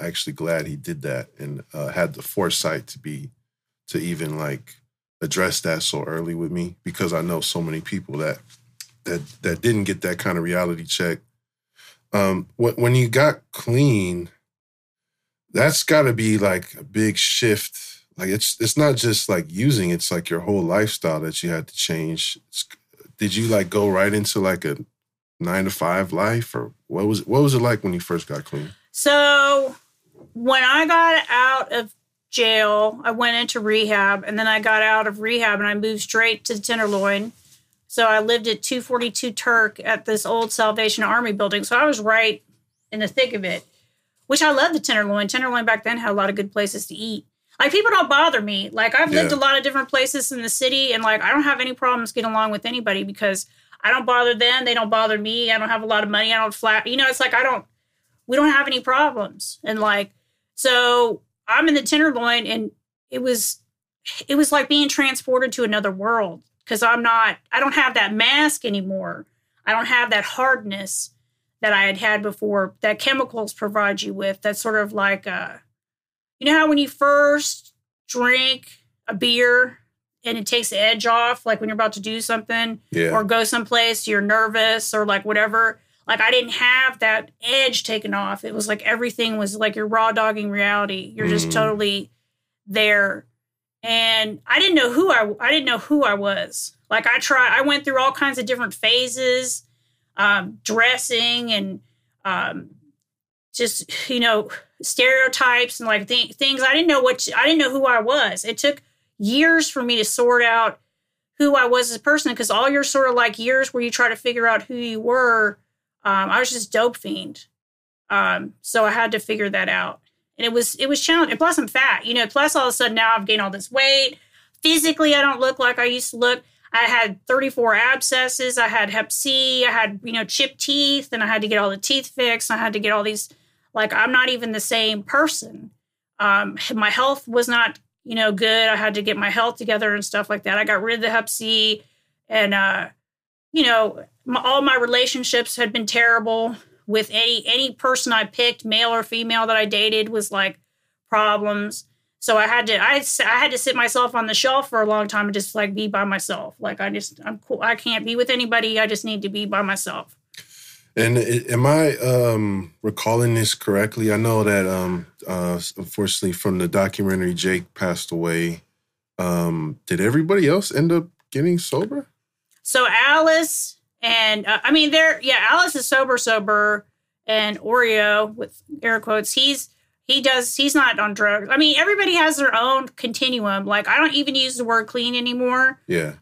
actually glad he did that and had the foresight to even like address that so early with me, because I know so many people that didn't get that kind of reality check. When you got clean, that's got to be like a big shift. Like it's not just like using; it's like your whole lifestyle that you had to change. Did you like go right into like a 9-to-5 life, or what was it like when you first got clean? So when I got out of jail. I went into rehab, and then I got out of rehab, and I moved straight to Tenderloin. So I lived at 242 Turk at this old Salvation Army building. So I was right in the thick of it, which I love the Tenderloin. Tenderloin back then had a lot of good places to eat. Like, people don't bother me. Like, I've lived a lot of different places in the city, and, like, I don't have any problems getting along with anybody because I don't bother them. They don't bother me. I don't have a lot of money. I don't flat. You know, it's like we don't have any problems. And, like, so I'm in the Tenderloin, and it was like being transported to another world because I don't have that mask anymore. I don't have that hardness that I had had before that chemicals provide you with. That's sort of like a... You know how when you first drink a beer and it takes the edge off, like when you're about to do something or go someplace, you're nervous or like whatever. Like, I didn't have that edge taken off. It was like everything was like you're raw dogging reality. You're just totally there. And I didn't know who I didn't know who I was. Like, I went through all kinds of different phases, dressing and just, you know, stereotypes and like things. I didn't know who I was. It took years for me to sort out who I was as a person because all your sort of like years where you try to figure out who you were, I was just dope fiend. So I had to figure that out. And it was challenging. Plus I'm fat, you know, plus all of a sudden now I've gained all this weight. Physically, I don't look like I used to look. I had 34 abscesses. I had hep C. I had, you know, chipped teeth, and I had to get all the teeth fixed. I had to get all these... Like, I'm not even the same person. My health was not, you know, good. I had to get my health together and stuff like that. I got rid of the hep C, and, you know, all my relationships had been terrible with any person I picked, male or female, that I dated was like problems. So I had to sit myself on the shelf for a long time and just like be by myself. Like, I'm cool. I can't be with anybody. I just need to be by myself. And am I recalling this correctly? I know that, unfortunately, from the documentary, Jake passed away. Did everybody else end up getting sober? So Alice and, Alice is sober, and Oreo, with air quotes, he's not on drugs. I mean, everybody has their own continuum. Like, I don't even use the word clean anymore. Yeah.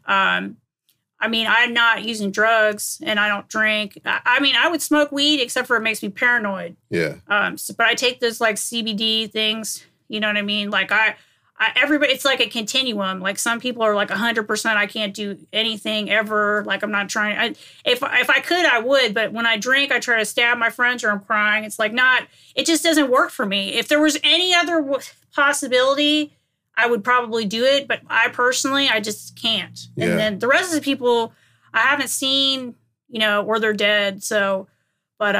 I mean, I'm not using drugs, and I don't drink. I mean, I would smoke weed, except for it makes me paranoid. Yeah. But I take those, like, CBD things. You know what I mean? Like, everybody, it's like a continuum. Like, some people are, like, 100%, I can't do anything ever. Like, I'm not trying. If I could, I would. But when I drink, I try to stab my friends or I'm crying. It's, like, it just doesn't work for me. If there was any other possibility, I would probably do it, but I personally, I just can't. Yeah. And then the rest of the people I haven't seen, you know, or they're dead. So, but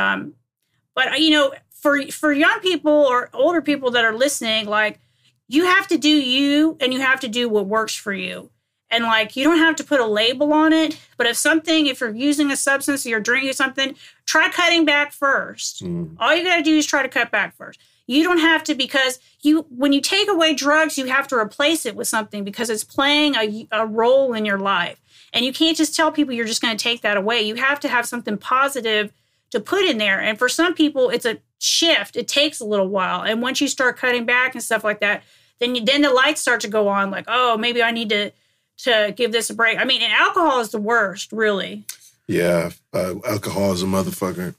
you know, for young people or older people that are listening, like, you have to do you, and you have to do what works for you. And like, you don't have to put a label on it, but if you're using a substance or you're drinking something, try cutting back first. Mm. All you got to do is try to cut back first. You don't have to, because when you take away drugs, you have to replace it with something because it's playing a role in your life. And you can't just tell people you're just going to take that away. You have to have something positive to put in there. And for some people, it's a shift. It takes a little while. And once you start cutting back and stuff like that, then the lights start to go on, like, oh, maybe I need to give this a break. I mean, and alcohol is the worst, really. Yeah, alcohol is a motherfucker,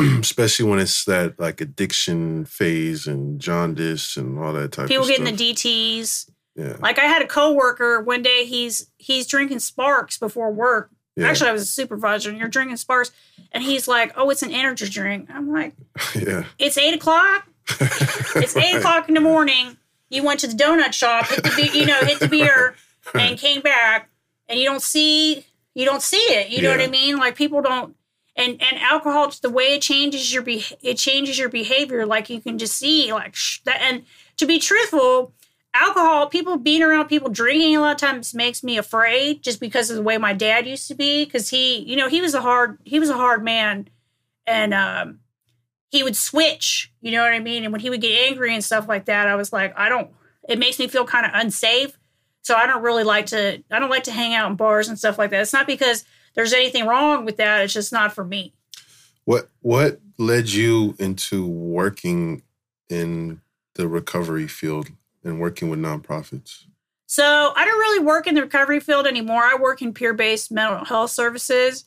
especially when it's that, like, addiction phase and jaundice and all that type of stuff. People getting the DTs. Yeah. Like, I had a coworker one day, he's drinking Sparks before work. Yeah. Actually, I was a supervisor, and you're drinking Sparks, and he's like, oh, it's an energy drink. I'm like, yeah, it's 8 o'clock? It's 8 o'clock in the morning. You went to the donut shop, hit the beer, and came back, and you don't see it. You know what I mean? Like, people don't, and alcohol, the way it changes your behavior. Like, you can just see like that. And to be truthful, alcohol, being around people drinking a lot of times makes me afraid, just because of the way my dad used to be. Cause he was a hard man, and, he would switch, you know what I mean? And when he would get angry and stuff like that, I was like, it makes me feel kind of unsafe. So I don't really I don't like to hang out in bars and stuff like that. It's not because there's anything wrong with that. It's just not for me. What led you into working in the recovery field and working with nonprofits? So I don't really work in the recovery field anymore. I work in peer-based mental health services.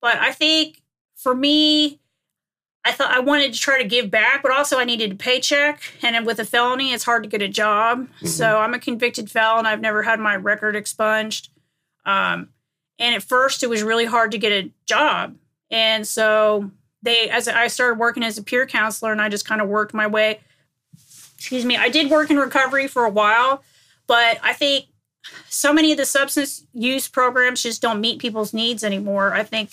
But I think for me, I thought I wanted to try to give back, but also I needed a paycheck. And with a felony, it's hard to get a job. Mm-hmm. So I'm a convicted felon. I've never had my record expunged. And at first, it was really hard to get a job. And so I started working as a peer counselor, and I just kind of worked my way. Excuse me. I did work in recovery for a while, but I think so many of the substance use programs just don't meet people's needs anymore. I think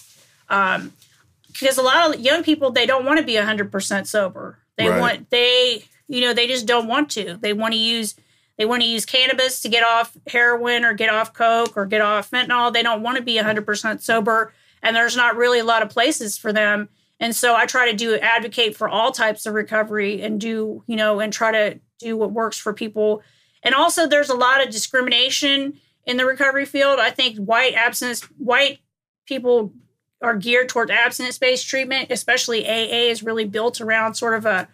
because a lot of young people, they don't want to be 100% sober. They right. They just don't want to. They want to use cannabis to get off heroin or get off coke or get off fentanyl. They don't want to be 100% sober. And there's not really a lot of places for them. And so I try to advocate for all types of recovery and try to do what works for people. And also there's a lot of discrimination in the recovery field. I think white people are geared towards abstinence-based treatment, especially AA is really built around sort of a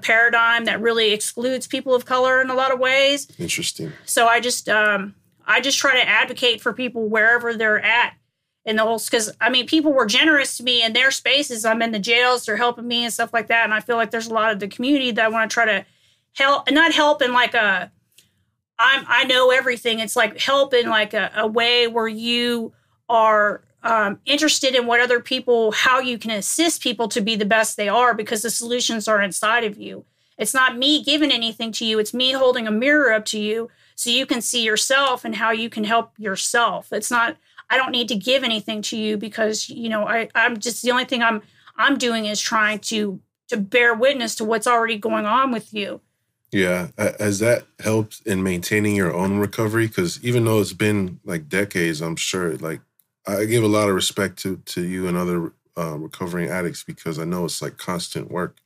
paradigm that really excludes people of color in a lot of ways. Interesting. So I just try to advocate for people wherever they're at. Because I mean, people were generous to me in their spaces. I'm in the jails, they're helping me and stuff like that. And I feel like there's a lot of the community that I want to try to help, and not help in like I know everything. It's like help in like a way where you are interested in what other people, how you can assist people to be the best they are, because the solutions are inside of you. It's not me giving anything to you. It's me holding a mirror up to you so you can see yourself and how you can help yourself. It's not, I don't need to give anything to you because, I'm just, the only thing I'm doing is trying to bear witness to what's already going on with you. Yeah. Has that helped in maintaining your own recovery? Because even though it's been like decades, I'm sure, like, I give a lot of respect to you and other recovering addicts, because I know it's like constant work.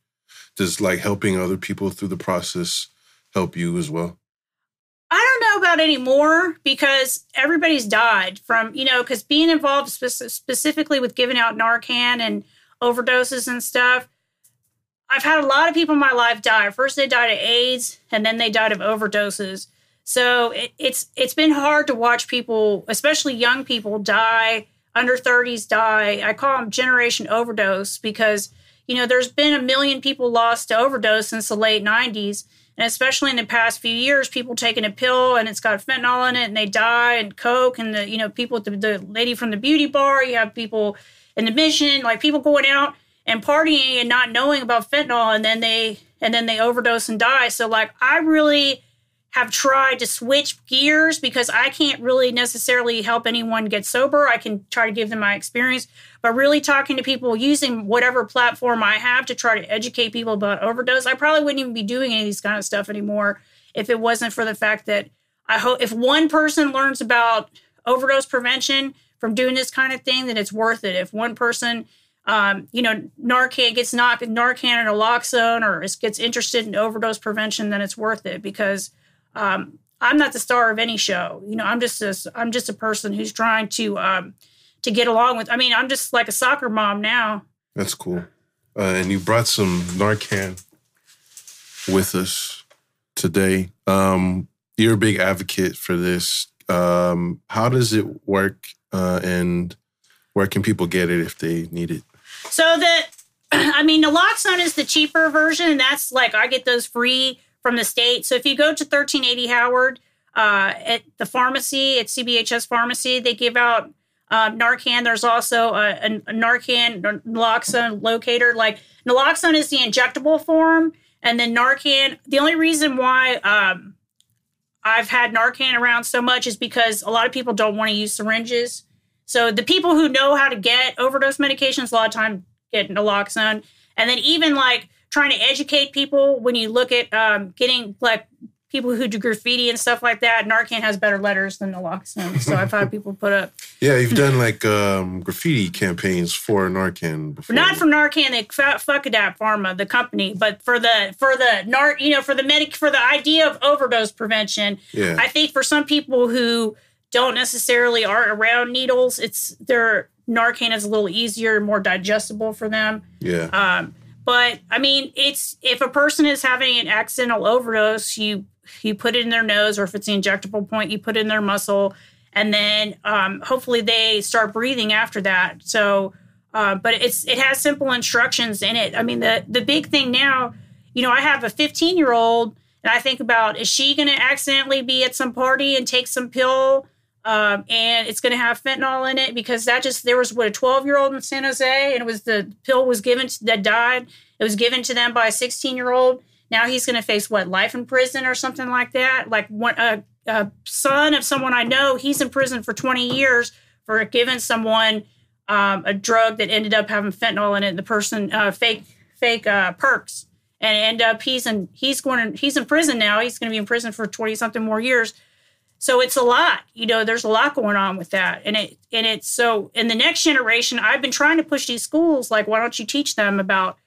Does like helping other people through the process help you as well? I don't know about anymore, because everybody's died from, because being involved specifically with giving out Narcan and overdoses and stuff, I've had a lot of people in my life die. First, they died of AIDS, and then they died of overdoses. So it's been hard to watch people, especially young people, die, under 30s die. I call them generation overdose because, there's been 1 million people lost to overdose since the late 90s. And especially in the past few years, people taking a pill and it's got fentanyl in it and they die, and coke, and people, the lady from the beauty bar, you have people in the Mission, like people going out and partying and not knowing about fentanyl, and then they overdose and die. So like I really have tried to switch gears, because I can't really necessarily help anyone get sober. I can try to give them my experience, but really talking to people, using whatever platform I have to try to educate people about overdose. I probably wouldn't even be doing any of these kind of stuff anymore if it wasn't for the fact that I hope if one person learns about overdose prevention from doing this kind of thing, then it's worth it. If one person, Narcan or Naloxone, or gets interested in overdose prevention, then it's worth it, because I'm not the star of any show. I'm just a person who's trying to get along with. I mean, I'm just like a soccer mom now. That's cool. And you brought some Narcan with us today. You're a big advocate for this. How does it work, and where can people get it if they need it? Naloxone is the cheaper version, and that's like I get those free from the state. So if you go to 1380 Howard at the pharmacy, at CBHS Pharmacy, they give out Narcan. There's also a Narcan Naloxone locator. Like Naloxone is the injectable form, and then Narcan. The only reason why I've had Narcan around so much is because a lot of people don't want to use syringes. So the people who know how to get overdose medications a lot of time get Naloxone. And then even like trying to educate people, when you look at getting like people who do graffiti and stuff like that, Narcan has better letters than Naloxone. So I've had people put up. Yeah, you've done like graffiti campaigns for Narcan before. Not for Narcan, they fuck Adapt Pharma, the company, but for the idea of overdose prevention. Yeah. I think for some people who don't necessarily aren't around needles, their Narcan is a little easier, more digestible for them. Yeah. But I mean, it's, if a person is having an accidental overdose, you put it in their nose, or if it's the injectable point, you put it in their muscle, and then hopefully they start breathing after that. So, but it has simple instructions in it. I mean, the big thing now, you know, I have a 15-year-old, and I think about, is she going to accidentally be at some party and take some pill? And it's going to have fentanyl in it, because there was a 12-year-old in San Jose, and it was the pill was given to, that died. It was given to them by a 16-year-old. Now he's going to face life in prison or something like that. Like a son of someone I know, he's in prison for 20 years for giving someone a drug that ended up having fentanyl in it. And the person fake perks, and end up he's in prison now. He's going to be in prison for 20 something more years. So it's a lot, you know, there's a lot going on with that. And it's so in the next generation, I've been trying to push these schools, like, why don't you teach them about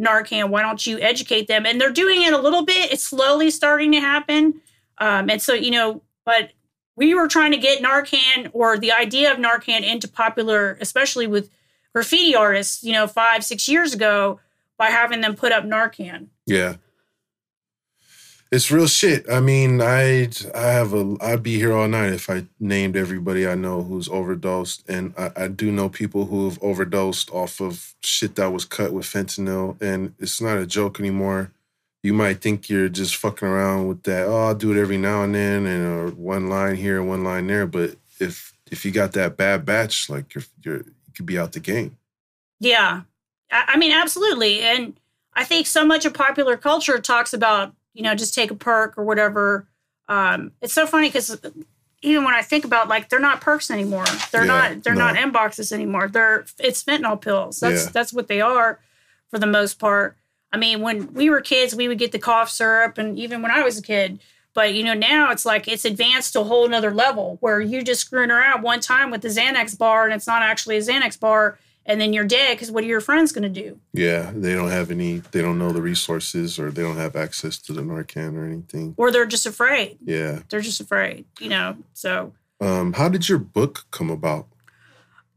Narcan? Why don't you educate them? And they're doing it a little bit. It's slowly starting to happen. And so, you know, but we were trying to get Narcan, or the idea of Narcan, into popular, especially with graffiti artists, you know, 5-6 years ago, by having them put up Narcan. Yeah. It's real shit. I mean, I'd be here all night if I named everybody I know who's overdosed. And I do know people who have overdosed off of shit that was cut with fentanyl. And it's not a joke anymore. You might think you're just fucking around with that. Oh, I'll do it every now and then, and one line here and one line there. But if you got that bad batch, like you could be out the game. Yeah, I mean, absolutely. And I think so much of popular culture talks about, you know, just take a perk or whatever. It's so funny because even when I think about, like, they're not perks anymore. They're not inboxes anymore. It's fentanyl pills. That's what they are for the most part. I mean, when we were kids, we would get the cough syrup, and even when I was a kid. But, you know, now it's like it's advanced to a whole nother level where you're just screwing around one time with the Xanax bar, and it's not actually a Xanax bar. And then you're dead, because what are your friends going to do? Yeah, they don't know the resources, or they don't have access to the Narcan or anything. Or they're just afraid. Yeah. They're just afraid, you know, so. How did your book come about?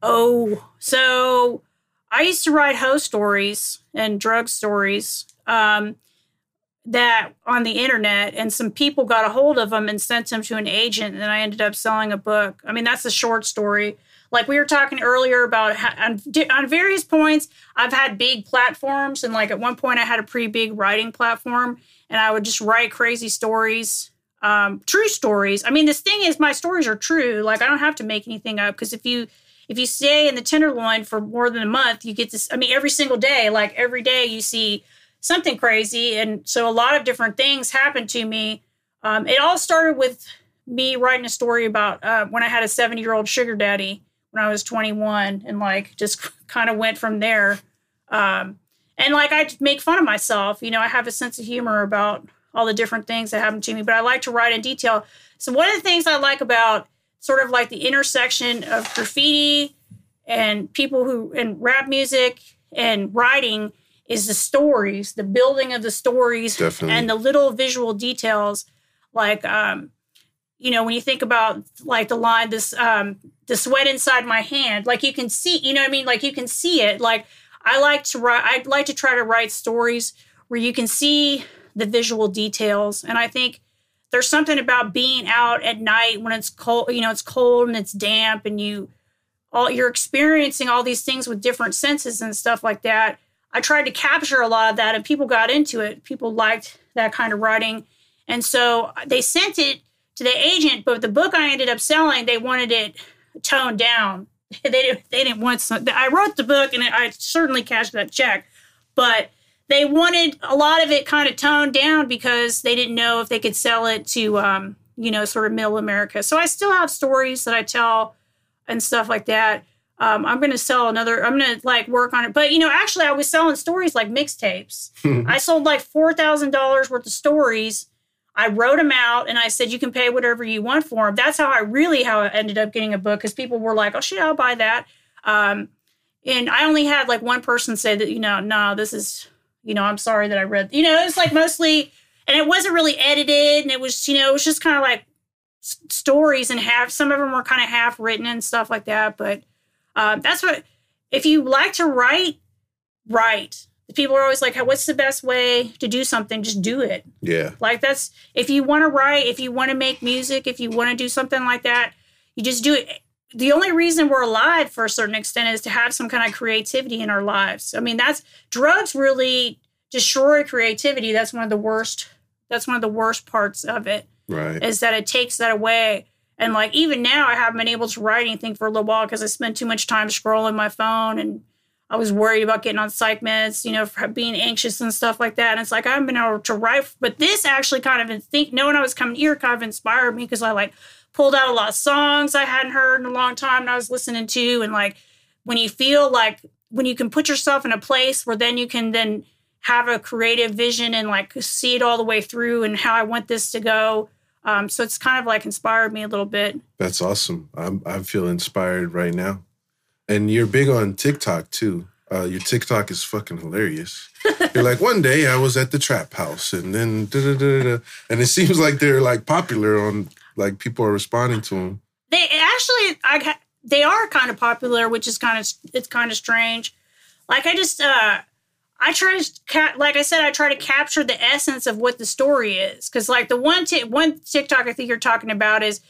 Oh, so I used to write hoe stories and drug stories that on the internet, and some people got a hold of them and sent them to an agent, and then I ended up selling a book. I mean, that's a short story. Like we were talking earlier about how, on various points, I've had big platforms. And like at one point I had a pretty big writing platform, and I would just write crazy stories, true stories. I mean, this thing is, my stories are true. Like I don't have to make anything up, because if you stay in the Tenderloin for more than a month, you get this. I mean, every single day, like every day you see something crazy. And so a lot of different things happened to me. It all started with me writing a story about when I had a 70-year-old sugar daddy when I was 21, and like just kind of went from there. And like I make fun of myself, you know, I have a sense of humor about all the different things that happened to me, but I like to write in detail. So one of the things I like about sort of like the intersection of graffiti and people who, and rap music and writing, is the stories, the building of the stories. Definitely. And the little visual details, like, you know, when you think about like the line, the sweat inside my hand, like you can see, you know what I mean? Like you can see it. Like I like to write, I'd like to try to write stories where you can see the visual details. And I think there's something about being out at night when it's cold, you know, it's cold and it's damp, and you're experiencing all these things with different senses and stuff like that. I tried to capture a lot of that, and people got into it. People liked that kind of writing. And so they sent it to the agent, but the book I ended up selling, they wanted it toned down. They didn't want something. I wrote the book, and I certainly cashed that check, but they wanted a lot of it kind of toned down because they didn't know if they could sell it to, you know, sort of middle America. So I still have stories that I tell and stuff like that. I'm going to sell another, I'm going to like work on it. But, you know, actually I was selling stories like mixtapes. I sold like $4,000 worth of stories. I wrote them out, and I said, you can pay whatever you want for them. That's how I ended up getting a book, because people were like, oh, shit, I'll buy that. And I only had like one person say that, you know, no, this is, you know, I'm sorry that I read. You know, it's like mostly, and it wasn't really edited, and it was, you know, it was just kind of like stories, and some of them were kind of half written and stuff like that. But that's what, if you like to write, people are always like, what's the best way to do something? Just do it. Yeah. Like that's, if you want to write, if you want to make music, if you want to do something like that, you just do it. The only reason we're alive for a certain extent is to have some kind of creativity in our lives. I mean, that's, drugs really destroy creativity. That's one of the worst, parts of it. Right. Is that it takes that away. And like, even now I haven't been able to write anything for a little while because I spent too much time scrolling my phone, and I was worried about getting on psych meds, you know, for being anxious and stuff like that. And it's like, I haven't been able to write. But this actually kind of, knowing I was coming here kind of inspired me, because I like pulled out a lot of songs I hadn't heard in a long time and I was listening to. And like, when you feel like, when you can put yourself in a place where then you can then have a creative vision and like see it all the way through and how I want this to go. So it's kind of like inspired me a little bit. That's awesome. I feel inspired right now. And you're big on TikTok, too. Your TikTok is fucking hilarious. You're like, one day I was at the trap house, and then da-da-da-da-da. And it seems like they're, like, popular on, like, people are responding to them. They actually, they are kind of popular, which is kind of, it's kind of strange. Like, I just, I try to, like I said, I try to capture the essence of what the story is. Because, like, the one TikTok I think you're talking about is,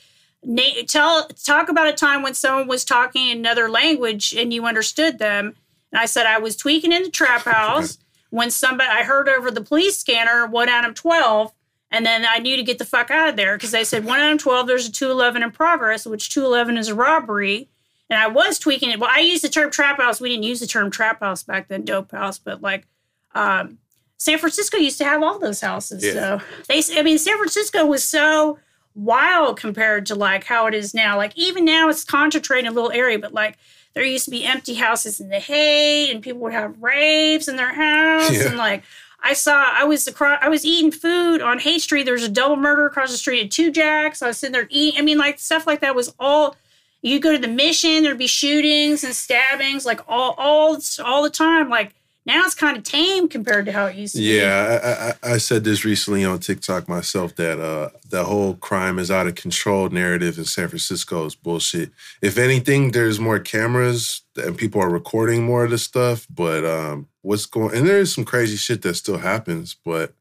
talk about a time when someone was talking another language and you understood them. And I said, I was tweaking in the trap house when somebody, I heard over the police scanner, 1 out of 12. And then I knew to get the fuck out of there. Cause they said 1 out of 12, there's a 211 in progress, which 211 is a robbery. And I was tweaking it. Well, I used the term trap house. We didn't use the term trap house back then, dope house, but like, San Francisco used to have all those houses. Yeah. So San Francisco was so wild compared to like how it is now. Like even now it's concentrated in a little area, but like there used to be empty houses in the Haight, and people would have raves in their house. Yeah. And like I was eating food on Haight Street. There's a double murder across the street at 2 Jacks. I was sitting there eating. I mean, like stuff like that was all. You go to the Mission, there'd be shootings and stabbings like all the time. Like now it's kind of tame compared to how it used to be. Yeah, I said this recently on TikTok myself, that the whole crime is out of control narrative in San Francisco is bullshit. If anything, there's more cameras and people are recording more of this stuff. But and there is some crazy shit that still happens. But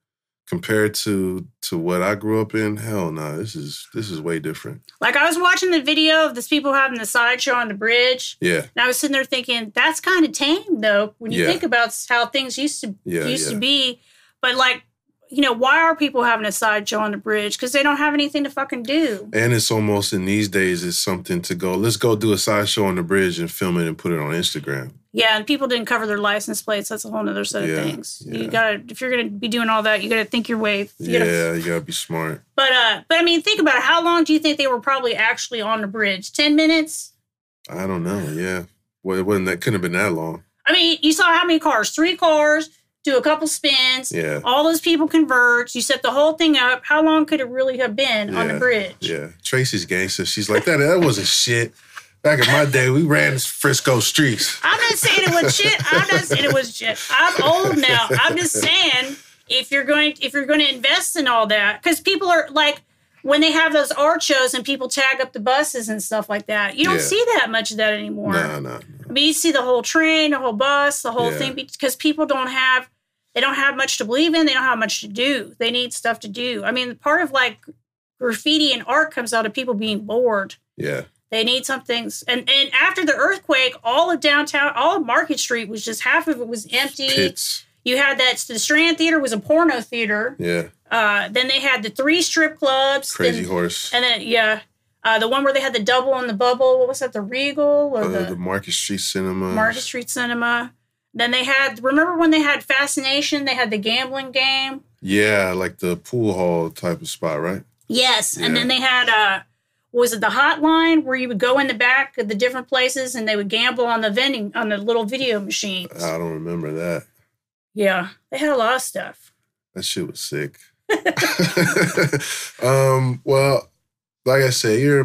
compared to what I grew up in, hell no, this is way different. Like I was watching the video of these people having the sideshow on the bridge. Yeah. And I was sitting there thinking, that's kind of tame though, when you think about how things used to be. But like, you know, why are people having a sideshow on the bridge? Because they don't have anything to fucking do. And it's almost in these days, it's something to go, let's go do a sideshow on the bridge and film it and put it on Instagram. Yeah, and people didn't cover their license plates. That's a whole other set of things. Yeah. You gotta, if you're gonna be doing all that, you gotta think your way. You gotta be smart. But I mean, think about it. How long do you think they were probably actually on the bridge? 10 minutes? I don't know. Yeah, well, couldn't have been that long. I mean, you saw how many cars? 3 cars, do a couple spins. Yeah. All those people converge. You set the whole thing up. How long could it really have been on the bridge? Yeah. Tracey's gangster. She's like that wasn't shit. Back in my day, we ran Frisco streets. I'm not saying it was shit. I'm old now. I'm just saying if you're going to invest in all that, because people are like when they have those art shows and people tag up the buses and stuff like that, you don't see that much of that anymore. No. I mean, you see the whole train, the whole bus, the whole thing, because people don't have much to believe in. They don't have much to do. They need stuff to do. I mean, part of like graffiti and art comes out of people being bored. Yeah. They need some things. And after the earthquake, all of downtown, all of Market Street was just, half of it was empty. Pits. You had that, the Strand Theater was a porno theater. Yeah. Then they had the 3 strip clubs. Crazy Horse. And then, the one where they had the double and the bubble. What was that, the Regal? Or the Market Street Cinema. Then they had, remember when they had Fascination? They had the gambling game. Yeah, like the pool hall type of spot, right? Yes. Yeah. And then they had... was it the hotline where you would go in the back of the different places and they would gamble on the vending, on the little video machines? I don't remember that. Yeah. They had a lot of stuff. That shit was sick. Well, like I said, you're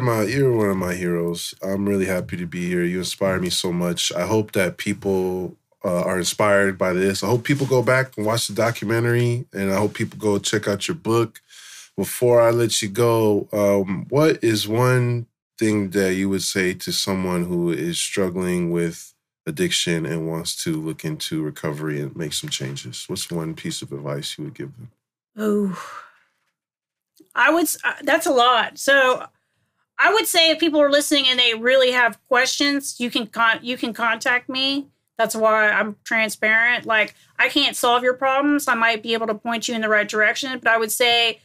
one of my heroes. I'm really happy to be here. You inspire me so much. I hope that people are inspired by this. I hope people go back and watch the documentary, and I hope people go check out your book. Before I let you go, what is one thing that you would say to someone who is struggling with addiction and wants to look into recovery and make some changes, what's one piece of advice you would give them? Oh, I would. That's a lot. So I would say if people are listening and they really have questions, you can contact me. That's why I'm transparent. Like, I can't solve your problems. I might be able to point you in the right direction, but I would say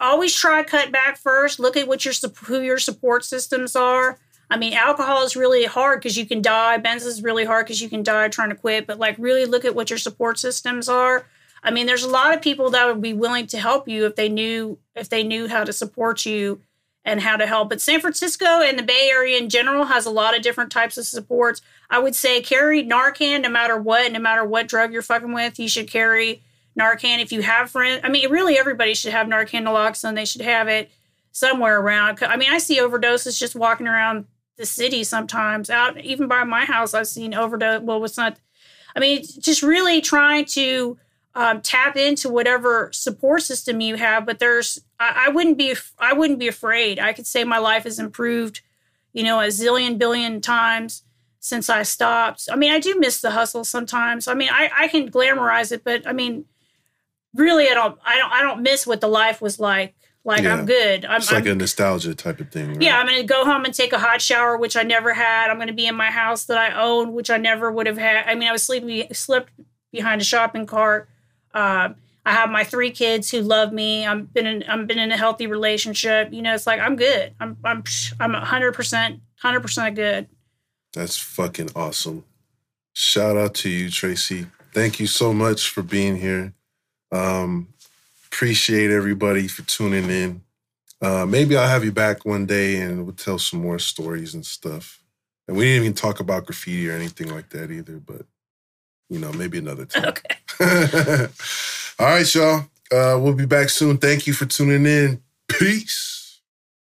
always try cut back first. Look at what who your support systems are. I mean, alcohol is really hard because you can die. Benz is really hard because you can die trying to quit. But, like, really look at what your support systems are. I mean, there's a lot of people that would be willing to help you if they knew how to support you and how to help. But San Francisco and the Bay Area in general has a lot of different types of supports. I would say carry Narcan no matter what drug you're fucking with. You should carry Narcan if you have friends. I mean, really, everybody should have Narcan, Naloxone. They should have it somewhere around. I mean, I see overdoses just walking around the city sometimes. Out even by my house, I've seen overdose. Well, it's not. I mean, just really trying to tap into whatever support system you have. But I wouldn't be afraid. I could say my life has improved, a zillion billion times since I stopped. I mean, I do miss the hustle sometimes. I mean, I can glamorize it, but I mean, really, I don't miss what the life was like. Like, yeah. I'm good. It's like a nostalgia type of thing. Right? Yeah, I'm going to go home and take a hot shower, which I never had. I'm going to be in my house that I own, which I never would have had. I mean, I was slept behind a shopping cart. I have my 3 kids who love me. I've been in a healthy relationship. It's like, I'm good. I'm 100% good. That's fucking awesome. Shout out to you, Tracey. Thank you so much for being here. Appreciate everybody for tuning in. Maybe I'll have you back one day and we'll tell some more stories and stuff. And we didn't even talk about graffiti or anything like that either, but, maybe another time. Okay. All right, y'all. We'll be back soon. Thank you for tuning in. Peace.